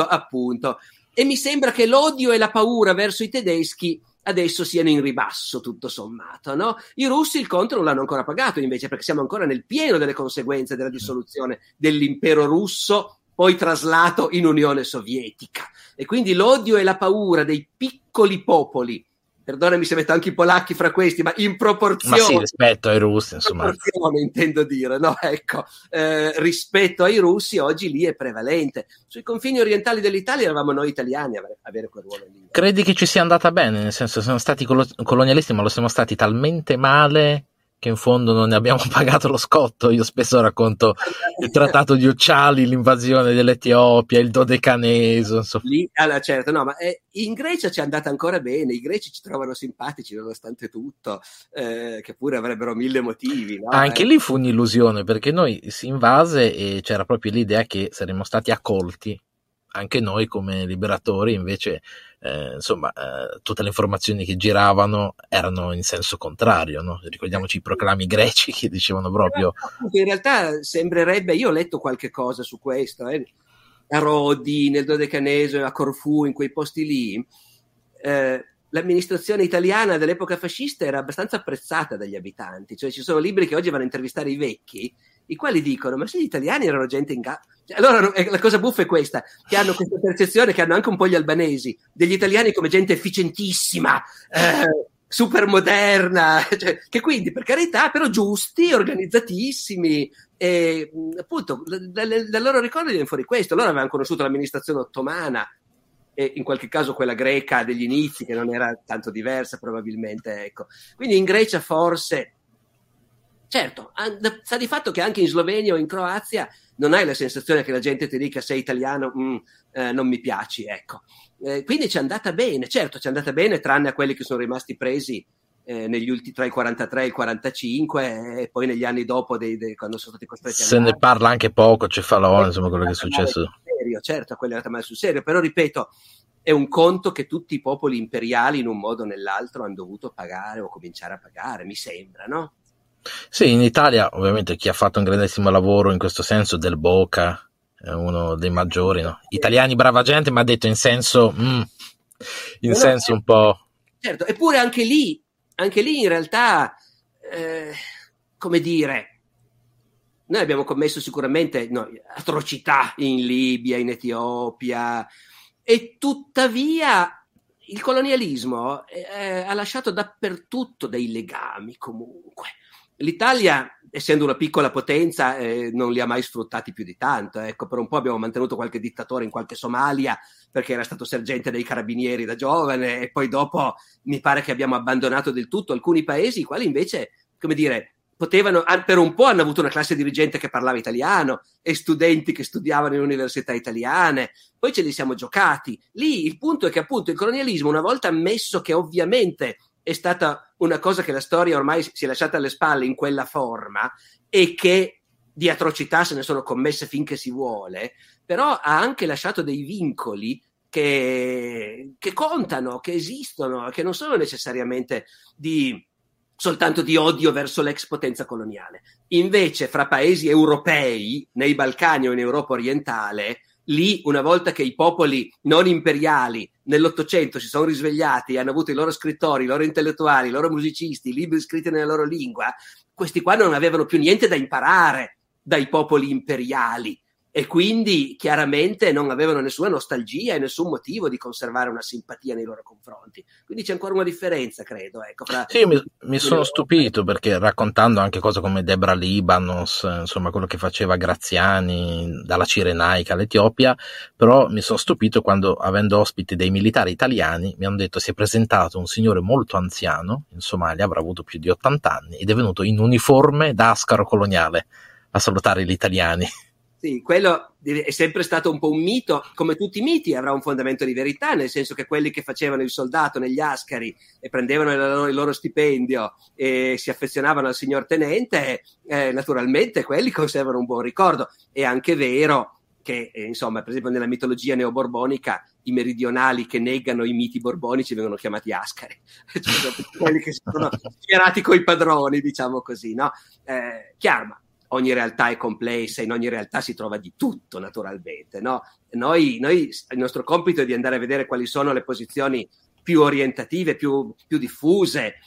appunto. E mi sembra che l'odio e la paura verso i tedeschi adesso siano in ribasso, tutto sommato, no? I russi il conto non l'hanno ancora pagato, invece, perché siamo ancora nel pieno delle conseguenze della dissoluzione dell'impero russo, poi traslato in Unione Sovietica. E quindi l'odio e la paura dei piccoli popoli, perdonami se metto anche i polacchi fra questi, ma in proporzione... Ma sì, rispetto ai russi, insomma. In proporzione, intendo dire, no? Ecco, rispetto ai russi oggi lì è prevalente. Sui confini orientali dell'Italia eravamo noi italiani a avere quel ruolo lì. Credi che ci sia andata bene? Nel senso, siamo stati colonialisti, ma lo siamo stati talmente male che in fondo non ne abbiamo pagato lo scotto. Io spesso racconto il trattato di Ucciali, l'invasione dell'Etiopia, il dodecaneso. Lì, allora, certo, no, ma in Grecia ci è andata ancora bene, i greci ci trovano simpatici nonostante tutto, che pure avrebbero mille motivi. No? Anche lì fu un'illusione, perché noi si invase e c'era proprio l'idea che saremmo stati accolti anche noi come liberatori, invece tutte le informazioni che giravano erano in senso contrario, no? Ricordiamoci i proclami greci che dicevano proprio... In realtà sembrerebbe, io ho letto qualche cosa su questo, a Rodi, nel Dodecaneso, a Corfù, in quei posti lì, l'amministrazione italiana dell'epoca fascista era abbastanza apprezzata dagli abitanti, cioè ci sono libri che oggi vanno a intervistare i vecchi, i quali dicono, ma se gli italiani erano gente in gabbia, allora la cosa buffa è questa, che hanno questa percezione, che hanno anche un po' gli albanesi, degli italiani come gente efficientissima, super moderna, cioè, che quindi per carità, però giusti, organizzatissimi, e appunto dal loro ricordo viene fuori questo. Loro avevano conosciuto l'amministrazione ottomana, e in qualche caso quella greca degli inizi, che non era tanto diversa probabilmente, ecco. Quindi in Grecia forse... Certo, sta di fatto che anche in Slovenia o in Croazia non hai la sensazione che la gente ti dica sei italiano, non mi piaci, ecco. Quindi ci è andata bene, certo, ci è andata bene, tranne a quelli che sono rimasti presi tra i 43 e i 45 e poi negli anni dopo quando sono stati costretti a se andare. Ne parla anche poco, c'è Falò, insomma, quello che è successo. Serio, certo, quello è andata male sul serio, però ripeto, è un conto che tutti i popoli imperiali in un modo o nell'altro hanno dovuto pagare o cominciare a pagare, mi sembra, no? Sì, in Italia ovviamente chi ha fatto un grandissimo lavoro in questo senso Del Boca è uno dei maggiori, no? Italiani, brava gente, ma ha detto in senso senso un po'. Certo, eppure anche lì in realtà, come dire, noi abbiamo commesso sicuramente atrocità in Libia, in Etiopia, e tuttavia il colonialismo ha lasciato dappertutto dei legami comunque. L'Italia, essendo una piccola potenza, non li ha mai sfruttati più di tanto. Ecco, per un po' abbiamo mantenuto qualche dittatore in qualche Somalia perché era stato sergente dei carabinieri da giovane e poi dopo mi pare che abbiamo abbandonato del tutto alcuni paesi i quali invece, come dire, potevano, per un po' hanno avuto una classe dirigente che parlava italiano e studenti che studiavano in università italiane, poi ce li siamo giocati. Lì il punto è che appunto il colonialismo, una volta ammesso che ovviamente è stata una cosa che la storia ormai si è lasciata alle spalle in quella forma e che di atrocità se ne sono commesse finché si vuole, però ha anche lasciato dei vincoli che contano, che esistono, che non sono necessariamente soltanto di odio verso l'ex potenza coloniale. Invece fra paesi europei, nei Balcani o in Europa orientale, lì, una volta che i popoli non imperiali nell'800 si sono risvegliati e hanno avuto i loro scrittori, i loro intellettuali, i loro musicisti, i libri scritti nella loro lingua, questi qua non avevano più niente da imparare dai popoli imperiali e quindi chiaramente non avevano nessuna nostalgia e nessun motivo di conservare una simpatia nei loro confronti. Quindi c'è ancora una differenza, credo. Ecco, sì, mi sono stupito perché raccontando anche cose come Debra Libanos, insomma quello che faceva Graziani dalla Cirenaica all'Etiopia, però mi sono stupito quando, avendo ospiti dei militari italiani, mi hanno detto si è presentato un signore molto anziano, in Somalia avrà avuto più di 80 anni, ed è venuto in uniforme da ascaro coloniale a salutare gli italiani. Sì, quello è sempre stato un po' un mito, come tutti i miti avrà un fondamento di verità, nel senso che quelli che facevano il soldato negli ascari e prendevano il loro stipendio e si affezionavano al signor tenente, naturalmente quelli conservano un buon ricordo. È anche vero che, insomma, per esempio nella mitologia neoborbonica i meridionali che negano i miti borbonici vengono chiamati ascari, cioè, quelli che sono schierati coi padroni, diciamo così, no? Chiaro, ogni realtà è complessa, in ogni realtà si trova di tutto naturalmente, no? Noi il nostro compito è di andare a vedere quali sono le posizioni più orientative, più diffuse,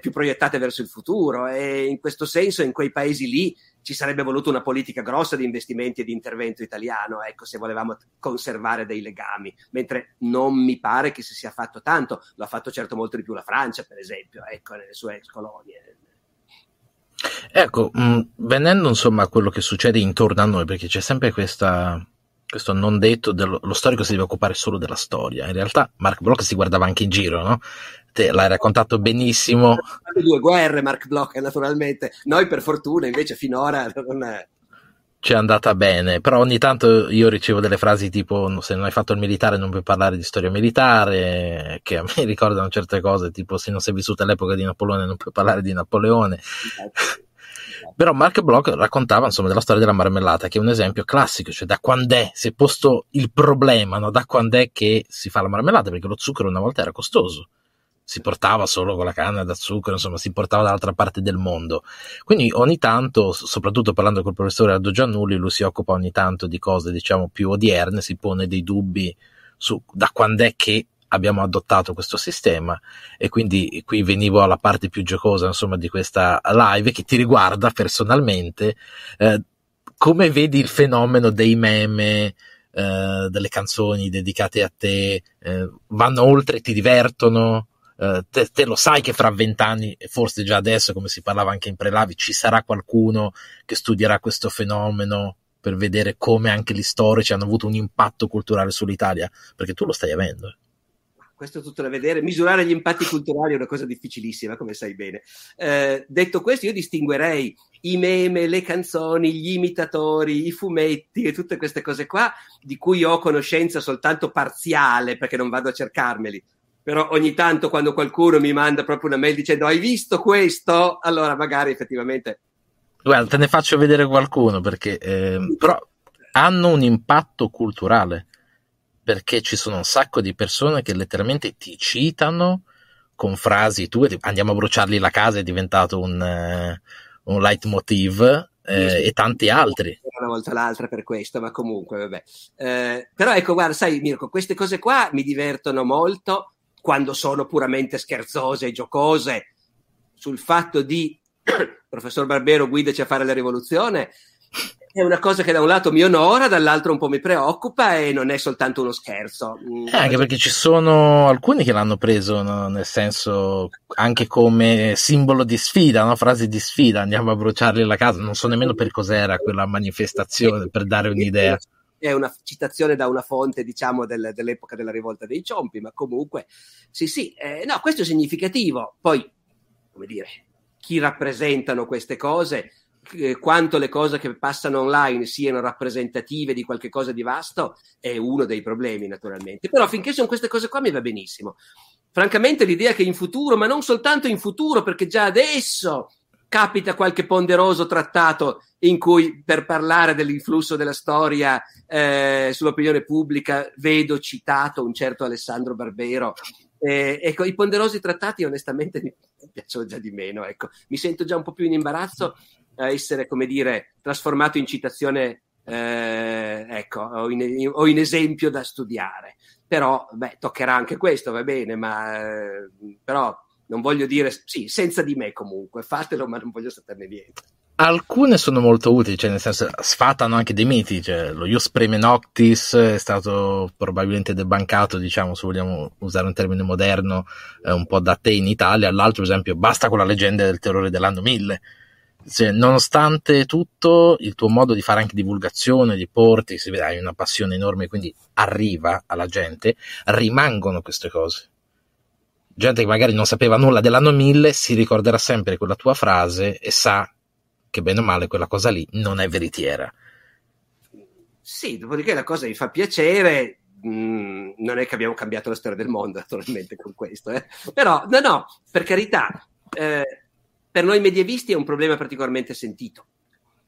più proiettate verso il futuro e in questo senso in quei paesi lì ci sarebbe voluto una politica grossa di investimenti e di intervento italiano, ecco, se volevamo conservare dei legami, mentre non mi pare che si sia fatto tanto, lo ha fatto certo molto di più la Francia per esempio, ecco, nelle sue ex colonie. Ecco, venendo insomma a quello che succede intorno a noi, perché c'è sempre questo non detto lo storico si deve occupare solo della storia. In realtà Mark Bloch si guardava anche in giro, no? Te l'hai raccontato benissimo. Due guerre Mark Bloch, naturalmente. Noi per fortuna invece finora non è... C'è andata bene, però ogni tanto io ricevo delle frasi tipo se non hai fatto il militare non puoi parlare di storia militare, che a me ricordano certe cose tipo se non sei vissuto all'epoca di Napoleone non puoi parlare di Napoleone. Però Mark Bloch raccontava insomma della storia della marmellata, che è un esempio classico, cioè da quand'è si è posto il problema, no? Da quand'è che si fa la marmellata, perché lo zucchero una volta era costoso, si portava solo con la canna da zucchero, insomma si portava dall'altra parte del mondo, quindi ogni tanto, soprattutto parlando col professore Aldo Giannulli, lui si occupa ogni tanto di cose diciamo più odierne, si pone dei dubbi su da quand'è che abbiamo adottato questo sistema e quindi qui venivo alla parte più giocosa insomma di questa live che ti riguarda personalmente, come vedi il fenomeno dei meme, delle canzoni dedicate a te, vanno oltre, ti divertono? Te lo sai che fra 20 anni e forse già adesso, come si parlava anche in Prelavi, ci sarà qualcuno che studierà questo fenomeno per vedere come anche gli storici hanno avuto un impatto culturale sull'Italia, perché tu lo stai avendo. Questo è tutto da vedere, misurare gli impatti culturali è una cosa difficilissima, come sai bene. Detto questo, io distinguerei i meme, le canzoni, gli imitatori, i fumetti e tutte queste cose qua, di cui ho conoscenza soltanto parziale perché non vado a cercarmeli, però ogni tanto quando qualcuno mi manda proprio una mail dicendo hai visto questo, allora magari effettivamente... Guarda, te ne faccio vedere qualcuno, perché però hanno un impatto culturale, perché ci sono un sacco di persone che letteralmente ti citano con frasi tue, tipo, andiamo a bruciargli la casa, è diventato un leitmotiv, e tanti altri. Una volta l'altra per questo, ma comunque vabbè. Però ecco, guarda, sai Mirko, queste cose qua mi divertono molto quando sono puramente scherzose e giocose. Sul fatto di professor Barbero guidaci a fare la rivoluzione è una cosa che da un lato mi onora, dall'altro un po' mi preoccupa, e non è soltanto uno scherzo. Anche perché ci sono alcuni che l'hanno preso, no? Nel senso, anche come simbolo di sfida, no? Frasi di sfida, andiamo a bruciarli la casa, non so nemmeno per cos'era quella manifestazione, per dare un'idea. È una citazione da una fonte, diciamo, dell'epoca della rivolta dei Ciompi, ma comunque sì, no, questo è significativo. Poi, come dire, chi rappresentano queste cose, quanto le cose che passano online siano rappresentative di qualche cosa di vasto è uno dei problemi, naturalmente. Però finché sono queste cose qua mi va benissimo. Francamente l'idea che in futuro, ma non soltanto in futuro, perché già adesso capita qualche ponderoso trattato in cui per parlare dell'influsso della storia sull'opinione pubblica vedo citato un certo Alessandro Barbero. Ecco, i ponderosi trattati onestamente mi piacciono già di meno, ecco. Mi sento già un po' più in imbarazzo a essere, come dire, trasformato in citazione, ecco, o in esempio da studiare. Però, beh, toccherà anche questo, va bene, ma però non voglio dire, sì, senza di me comunque, fatelo, ma non voglio saperne niente. Alcune sono molto utili, cioè nel senso sfatano anche dei miti, cioè lo ius prime noctis è stato probabilmente debancato, diciamo, se vogliamo usare un termine moderno, un po' da te in Italia. L'altro, per esempio, basta con la leggenda del terrore dell'anno 1000. Cioè, nonostante tutto, il tuo modo di fare anche divulgazione, di porti, si vede, hai una passione enorme, quindi arriva alla gente, rimangono queste cose. Gente che magari non sapeva nulla dell'anno 1000 si ricorderà sempre quella tua frase e sa che bene o male quella cosa lì non è veritiera. Sì, dopodiché la cosa mi fa piacere. Non è che abbiamo cambiato la storia del mondo, naturalmente, con questo, però no, per carità, per noi medievisti è un problema particolarmente sentito,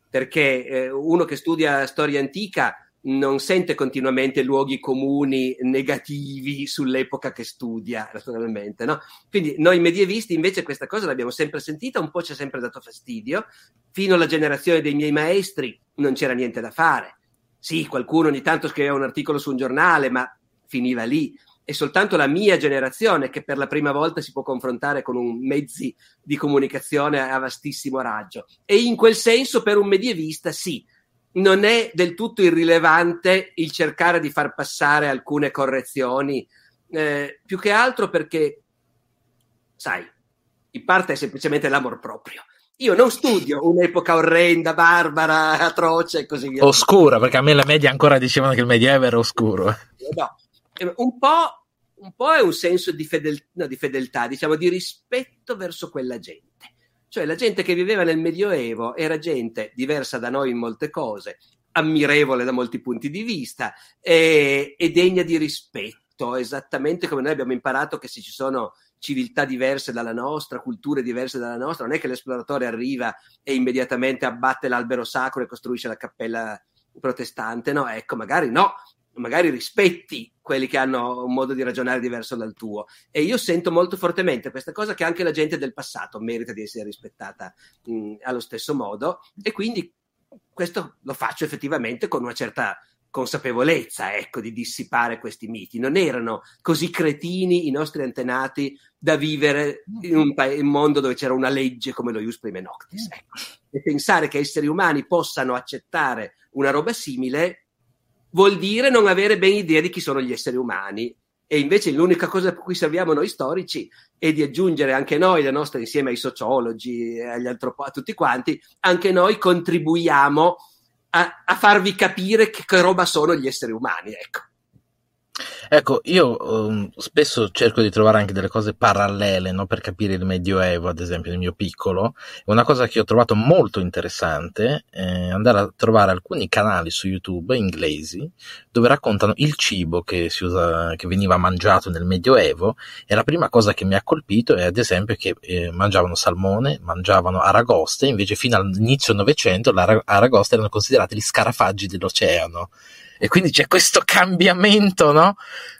perché uno che studia storia antica non sente continuamente luoghi comuni negativi sull'epoca che studia, naturalmente, no? Quindi noi medievisti invece questa cosa l'abbiamo sempre sentita, un po' ci ha sempre dato fastidio. Fino alla generazione dei miei maestri non c'era niente da fare. Sì, qualcuno ogni tanto scriveva un articolo su un giornale, ma finiva lì. È soltanto la mia generazione che per la prima volta si può confrontare con un mezzi di comunicazione a vastissimo raggio. E in quel senso, per un medievista, sì, non è del tutto irrilevante il cercare di far passare alcune correzioni, più che altro perché, sai, in parte è semplicemente l'amor proprio. Io non studio un'epoca orrenda, barbara, atroce e così via. Oscura, perché a me la media ancora dicevano che il Medioevo era oscuro. No. Un po' è un senso di fedeltà, diciamo, di rispetto verso quella gente. Cioè la gente che viveva nel Medioevo era gente diversa da noi in molte cose, ammirevole da molti punti di vista e degna di rispetto, esattamente come noi abbiamo imparato che se ci sono civiltà diverse dalla nostra, culture diverse dalla nostra, non è che l'esploratore arriva e immediatamente abbatte l'albero sacro e costruisce la cappella protestante, no? Ecco, magari no. Magari rispetti quelli che hanno un modo di ragionare diverso dal tuo, e io sento molto fortemente questa cosa, che anche la gente del passato merita di essere rispettata allo stesso modo, e quindi questo lo faccio effettivamente con una certa consapevolezza, ecco, di dissipare questi miti. Non erano così cretini i nostri antenati da vivere in un mondo dove c'era una legge come lo ius prime noctis, ecco. E pensare che esseri umani possano accettare una roba simile vuol dire non avere ben idea di chi sono gli esseri umani, e invece l'unica cosa per cui serviamo noi storici è di aggiungere anche noi la nostra, insieme ai sociologi, agli antropologi, a tutti quanti. Anche noi contribuiamo a farvi capire che roba sono gli esseri umani, ecco. Ecco, io spesso cerco di trovare anche delle cose parallele, no? Per capire il Medioevo, ad esempio, nel mio piccolo. Una cosa che ho trovato molto interessante è andare a trovare alcuni canali su YouTube inglesi dove raccontano il cibo che si usa, che veniva mangiato nel Medioevo, e la prima cosa che mi ha colpito è, ad esempio, che mangiavano salmone, mangiavano aragoste, invece fino all'inizio Novecento le aragoste erano considerate gli scarafaggi dell'oceano. E quindi c'è questo cambiamento, no?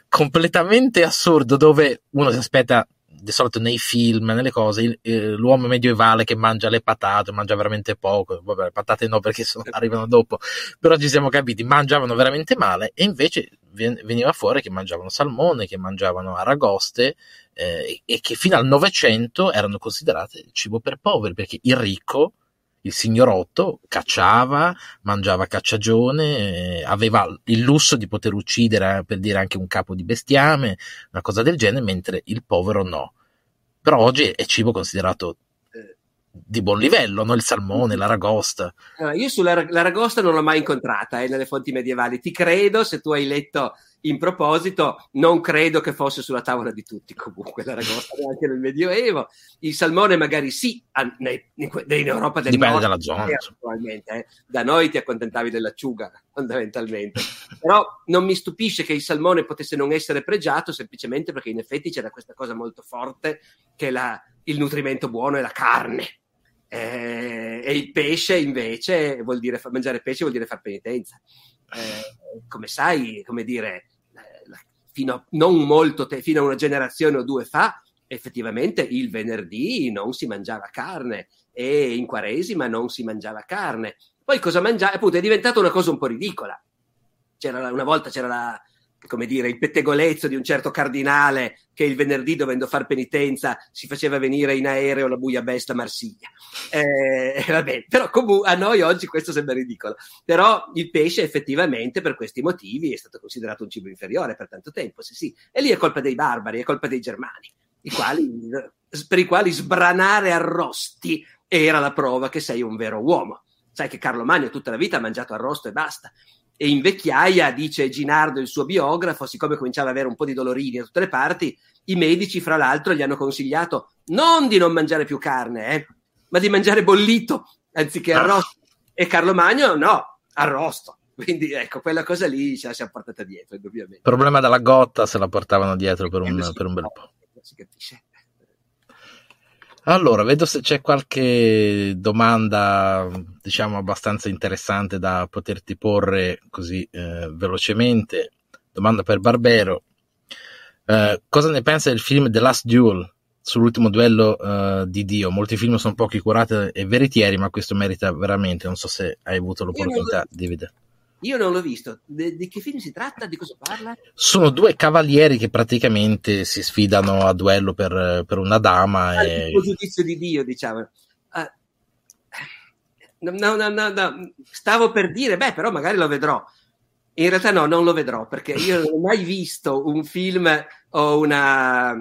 Completamente assurdo, dove uno si aspetta di solito nei film, nelle cose, l'uomo medievale che mangia le patate, mangia veramente poco, vabbè, le patate no perché arrivano dopo, però ci siamo capiti, mangiavano veramente male, e invece veniva fuori che mangiavano salmone, che mangiavano aragoste, e che fino al Novecento erano considerate cibo per poveri, perché il ricco, il signorotto, cacciava, mangiava cacciagione, aveva il lusso di poter uccidere, per dire, anche un capo di bestiame, una cosa del genere, mentre il povero no. Però oggi è cibo considerato di buon livello, no? Il salmone, l'aragosta. No, io sull'aragosta non l'ho mai incontrata nelle fonti medievali. Ti credo, se tu hai letto in proposito, non credo che fosse sulla tavola di tutti comunque l'aragosta anche nel Medioevo. Il salmone magari sì, in Europa del Nord, dipende dalla zona, da noi ti accontentavi dell'acciuga fondamentalmente. Però non mi stupisce che il salmone potesse non essere pregiato, semplicemente perché in effetti c'era questa cosa molto forte che il nutrimento buono è la carne, e il pesce invece vuol dire mangiare pesce vuol dire far penitenza. Come sai, come dire, fino a una generazione o due fa, effettivamente il venerdì non si mangiava carne e in Quaresima non si mangiava carne. Poi cosa mangiava? Appunto, è diventata una cosa un po' ridicola. Una volta c'era come dire, il pettegolezzo di un certo cardinale che il venerdì, dovendo far penitenza, si faceva venire in aereo la bouillabaisse a Marsiglia. Vabbè, però comunque a noi oggi questo sembra ridicolo. Però il pesce effettivamente per questi motivi è stato considerato un cibo inferiore per tanto tempo, sì. E lì è colpa dei barbari, è colpa dei germani, per i quali sbranare arrosti era la prova che sei un vero uomo. Sai che Carlo Magno tutta la vita ha mangiato arrosto e basta. E in vecchiaia, dice Ginardo, il suo biografo, siccome cominciava ad avere un po' di dolorini da tutte le parti, i medici, fra l'altro, gli hanno consigliato non di non mangiare più carne, ma di mangiare bollito anziché arrosto. E Carlo Magno, no, arrosto. Quindi ecco, quella cosa lì ce la siamo portata dietro, indubbiamente. Problema della gotta, se la portavano dietro per un bel po'. Si capisce. Allora, vedo se c'è qualche domanda, diciamo, abbastanza interessante da poterti porre così velocemente. Domanda per Barbero. Cosa ne pensa del film The Last Duel, sull'ultimo duello di Dio? Molti film sono pochi curati e veritieri, ma questo merita veramente. Non so se hai avuto l'opportunità di vedere. Io non l'ho visto. Di che film si tratta? Di cosa parla? Sono due cavalieri che praticamente si sfidano a duello per una dama. Il giudizio di Dio, diciamo. No. Stavo per dire, però magari lo vedrò. In realtà no, non lo vedrò, perché io non ho mai visto un film o una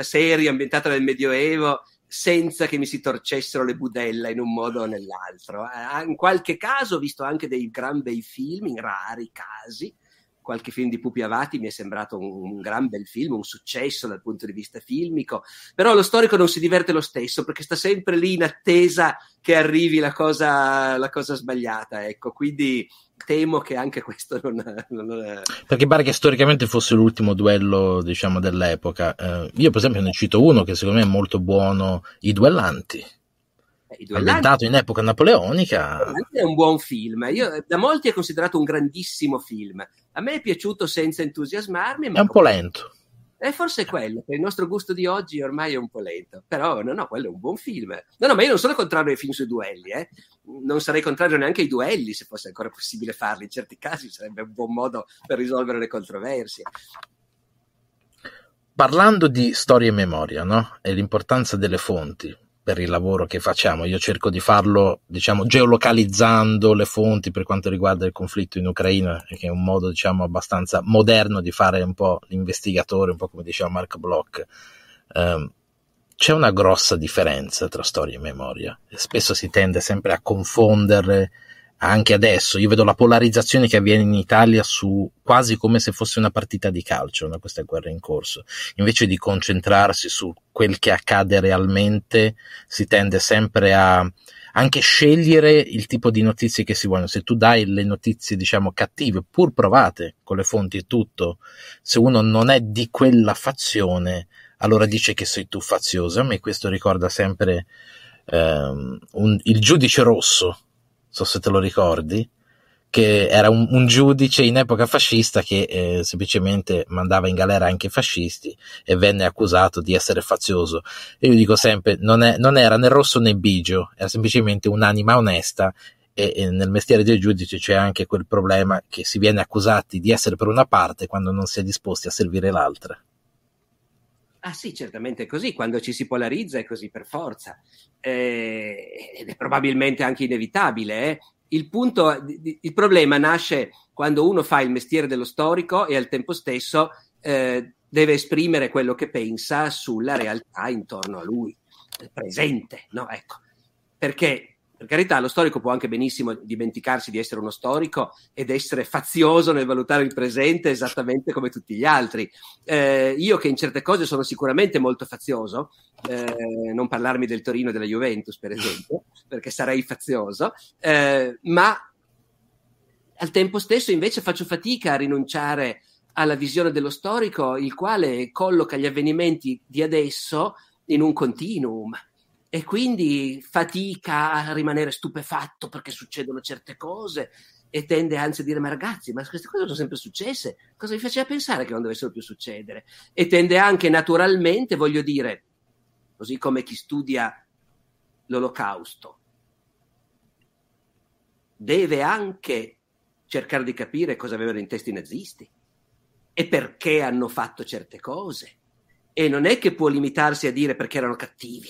serie ambientata nel Medioevo senza che mi si torcessero le budella in un modo o nell'altro. In qualche caso ho visto anche dei gran bei film, in rari casi. Qualche film di Pupi Avati mi è sembrato un gran bel film, un successo dal punto di vista filmico, però lo storico non si diverte lo stesso, perché sta sempre lì in attesa che arrivi la cosa sbagliata, ecco. Quindi temo che anche questo non è... Perché pare che storicamente fosse l'ultimo duello, diciamo, dell'epoca. Io per esempio ne cito uno che secondo me è molto buono, I Duellanti. Ambientato in epoca napoleonica. È un buon film. Da molti è considerato un grandissimo film. A me è piaciuto senza entusiasmarmi. Ma è un po' lento. Forse è quello, per il nostro gusto di oggi ormai è un po' lento. Però no, quello è un buon film. No, ma io non sono contrario ai film sui duelli. Non sarei contrario neanche ai duelli, se fosse ancora possibile farli. In certi casi sarebbe un buon modo per risolvere le controversie. Parlando di storia e memoria, no? E l'importanza delle fonti per il lavoro che facciamo. Io cerco di farlo, diciamo, geolocalizzando le fonti per quanto riguarda il conflitto in Ucraina, che è un modo, diciamo, abbastanza moderno di fare un po' l'investigatore, un po' come diceva Mark Bloch. C'è una grossa differenza tra storia e memoria. Spesso si tende sempre a confondere anche adesso io vedo la polarizzazione che avviene in Italia su quasi come se fosse una partita di calcio, no? Questa guerra in corso, invece di concentrarsi su quel che accade realmente, si tende sempre a anche scegliere il tipo di notizie che si vogliono. Se tu dai le notizie, diciamo, cattive, pur provate con le fonti e tutto, se uno non è di quella fazione, allora dice che sei tu fazioso. A me questo ricorda sempre il giudice rosso, so se te lo ricordi, che era un giudice in epoca fascista che semplicemente mandava in galera anche i fascisti, e venne accusato di essere fazioso. E io dico sempre, non era né rosso né bigio, era semplicemente un'anima onesta, e nel mestiere del giudice c'è anche quel problema che si viene accusati di essere per una parte quando non si è disposti a servire l'altra. Ah sì, certamente è così, quando ci si polarizza è così per forza, ed è probabilmente anche inevitabile, eh? Il problema nasce quando uno fa il mestiere dello storico e al tempo stesso deve esprimere quello che pensa sulla realtà intorno a lui, presente, no? Ecco, perché per carità lo storico può anche benissimo dimenticarsi di essere uno storico ed essere fazioso nel valutare il presente esattamente come tutti gli altri. Io che in certe cose sono sicuramente molto fazioso, non parlarmi del Torino e della Juventus per esempio, perché sarei fazioso, ma al tempo stesso invece faccio fatica a rinunciare alla visione dello storico, il quale colloca gli avvenimenti di adesso in un continuum. E quindi fatica a rimanere stupefatto perché succedono certe cose e tende anzi a dire: ma ragazzi, ma queste cose sono sempre successe, cosa vi faceva pensare che non dovessero più succedere? E tende anche naturalmente, voglio dire, così come chi studia l'Olocausto deve anche cercare di capire cosa avevano in testa i nazisti e perché hanno fatto certe cose, e non è che può limitarsi a dire perché erano cattivi,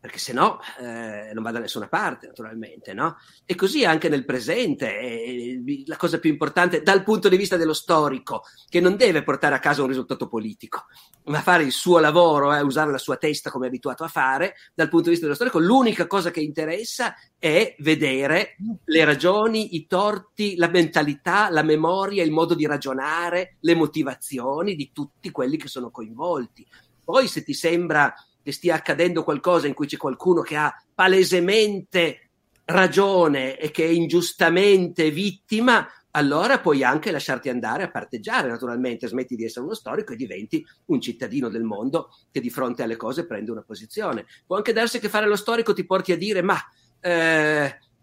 perché se no non va da nessuna parte, naturalmente, no? E così anche nel presente, la cosa più importante dal punto di vista dello storico, che non deve portare a casa un risultato politico, ma fare il suo lavoro, usare la sua testa come è abituato a fare, dal punto di vista dello storico l'unica cosa che interessa è vedere le ragioni, i torti, la mentalità, la memoria, il modo di ragionare, le motivazioni di tutti quelli che sono coinvolti. Poi se ti sembra che stia accadendo qualcosa in cui c'è qualcuno che ha palesemente ragione e che è ingiustamente vittima, allora puoi anche lasciarti andare a parteggiare, naturalmente, smetti di essere uno storico e diventi un cittadino del mondo che di fronte alle cose prende una posizione. Può anche darsi che fare lo storico ti porti a dire: ma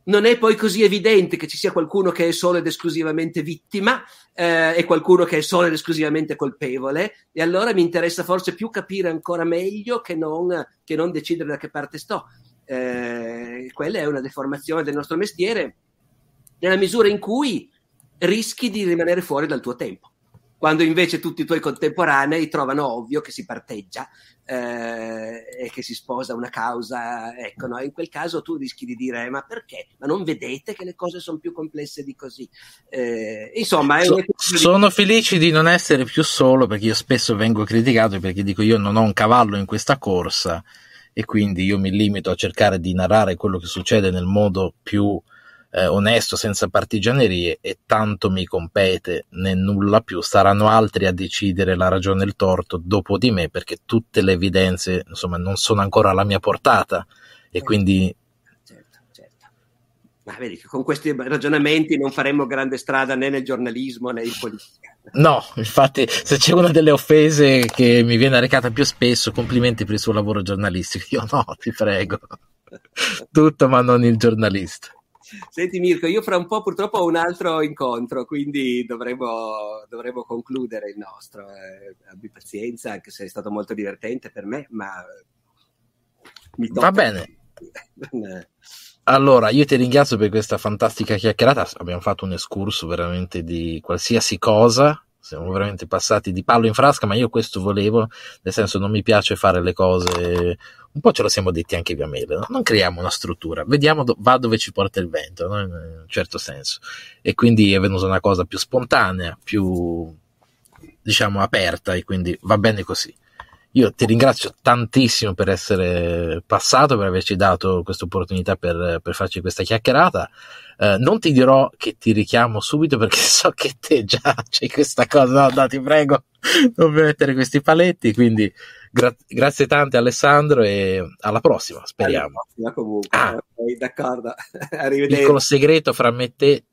non è poi così evidente che ci sia qualcuno che è solo ed esclusivamente vittima e qualcuno che è solo ed esclusivamente colpevole, e allora mi interessa forse più capire ancora meglio che non decidere da che parte sto. Quella è una deformazione del nostro mestiere, nella misura in cui rischi di rimanere fuori dal tuo tempo, quando invece tutti i tuoi contemporanei trovano ovvio che si parteggia e che si sposa una causa, ecco, no? In quel caso tu rischi di dire: ma perché? Ma non vedete che le cose sono più complesse di così? Insomma, sono felice di non essere più solo, perché io spesso vengo criticato perché dico: io non ho un cavallo in questa corsa, e quindi io mi limito a cercare di narrare quello che succede nel modo più onesto, senza partigianerie, e tanto mi compete né nulla più, saranno altri a decidere la ragione e il torto dopo di me, perché tutte le evidenze, insomma, non sono ancora alla mia portata. E quindi certo. Ma vedi che con questi ragionamenti non faremmo grande strada né nel giornalismo né in politica. No, infatti, se c'è una delle offese che mi viene recata più spesso: complimenti per il suo lavoro giornalistico. Io no, ti prego, tutto ma non il giornalista. Senti Mirko, io fra un po' purtroppo ho un altro incontro, quindi dovremo concludere il nostro. Abbi pazienza, anche se è stato molto divertente per me, ma mi tocca. Va bene. Allora, io ti ringrazio per questa fantastica chiacchierata. Abbiamo fatto un escurso veramente di qualsiasi cosa. Siamo veramente passati di palo in frasca, ma io questo volevo, nel senso, non mi piace fare le cose, un po' ce lo siamo detti anche via mail, no? Non creiamo una struttura, vediamo va dove ci porta il vento, no? In un certo senso, e quindi è venuta una cosa più spontanea, più, diciamo, aperta, e quindi va bene così. Io ti ringrazio tantissimo per essere passato, per averci dato questa opportunità per farci questa chiacchierata. Non ti dirò che ti richiamo subito, perché so che te già c'è questa cosa. No, ti prego, non mettere questi paletti. Quindi grazie tante, Alessandro, e alla prossima, speriamo. Alla prossima comunque. Okay, d'accordo. Arrivederci. Piccolo segreto fra me e te: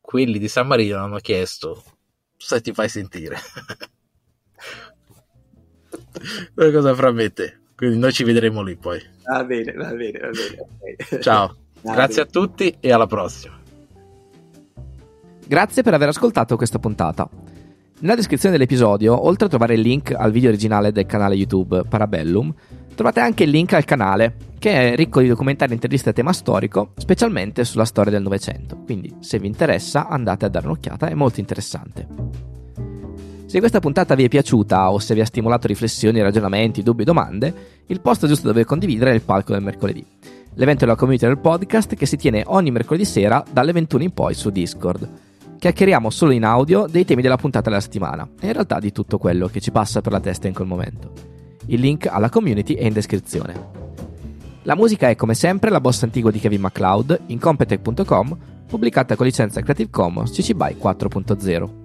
quelli di San Marino hanno chiesto se ti fai sentire. Una cosa fra me e te, quindi noi ci vedremo lì poi. Va bene. Okay. Ciao, grazie a tutti e alla prossima. Grazie per aver ascoltato questa puntata. Nella descrizione dell'episodio, oltre a trovare il link al video originale del canale YouTube Parabellum, trovate anche il link al canale, che è ricco di documentari e interviste a tema storico, specialmente sulla storia del Novecento. Quindi, se vi interessa, andate a dare un'occhiata, è molto interessante. Se questa puntata vi è piaciuta o se vi ha stimolato riflessioni, ragionamenti, dubbi, domande, il posto giusto dove condividere è il palco del mercoledì. L'evento è la community del podcast che si tiene ogni mercoledì sera dalle 21 in poi su Discord. Chiacchieriamo solo in audio dei temi della puntata della settimana e in realtà di tutto quello che ci passa per la testa in quel momento. Il link alla community è in descrizione. La musica è come sempre la bossa antigua di Kevin MacLeod in Competech.com, pubblicata con licenza Creative Commons CC BY 4.0.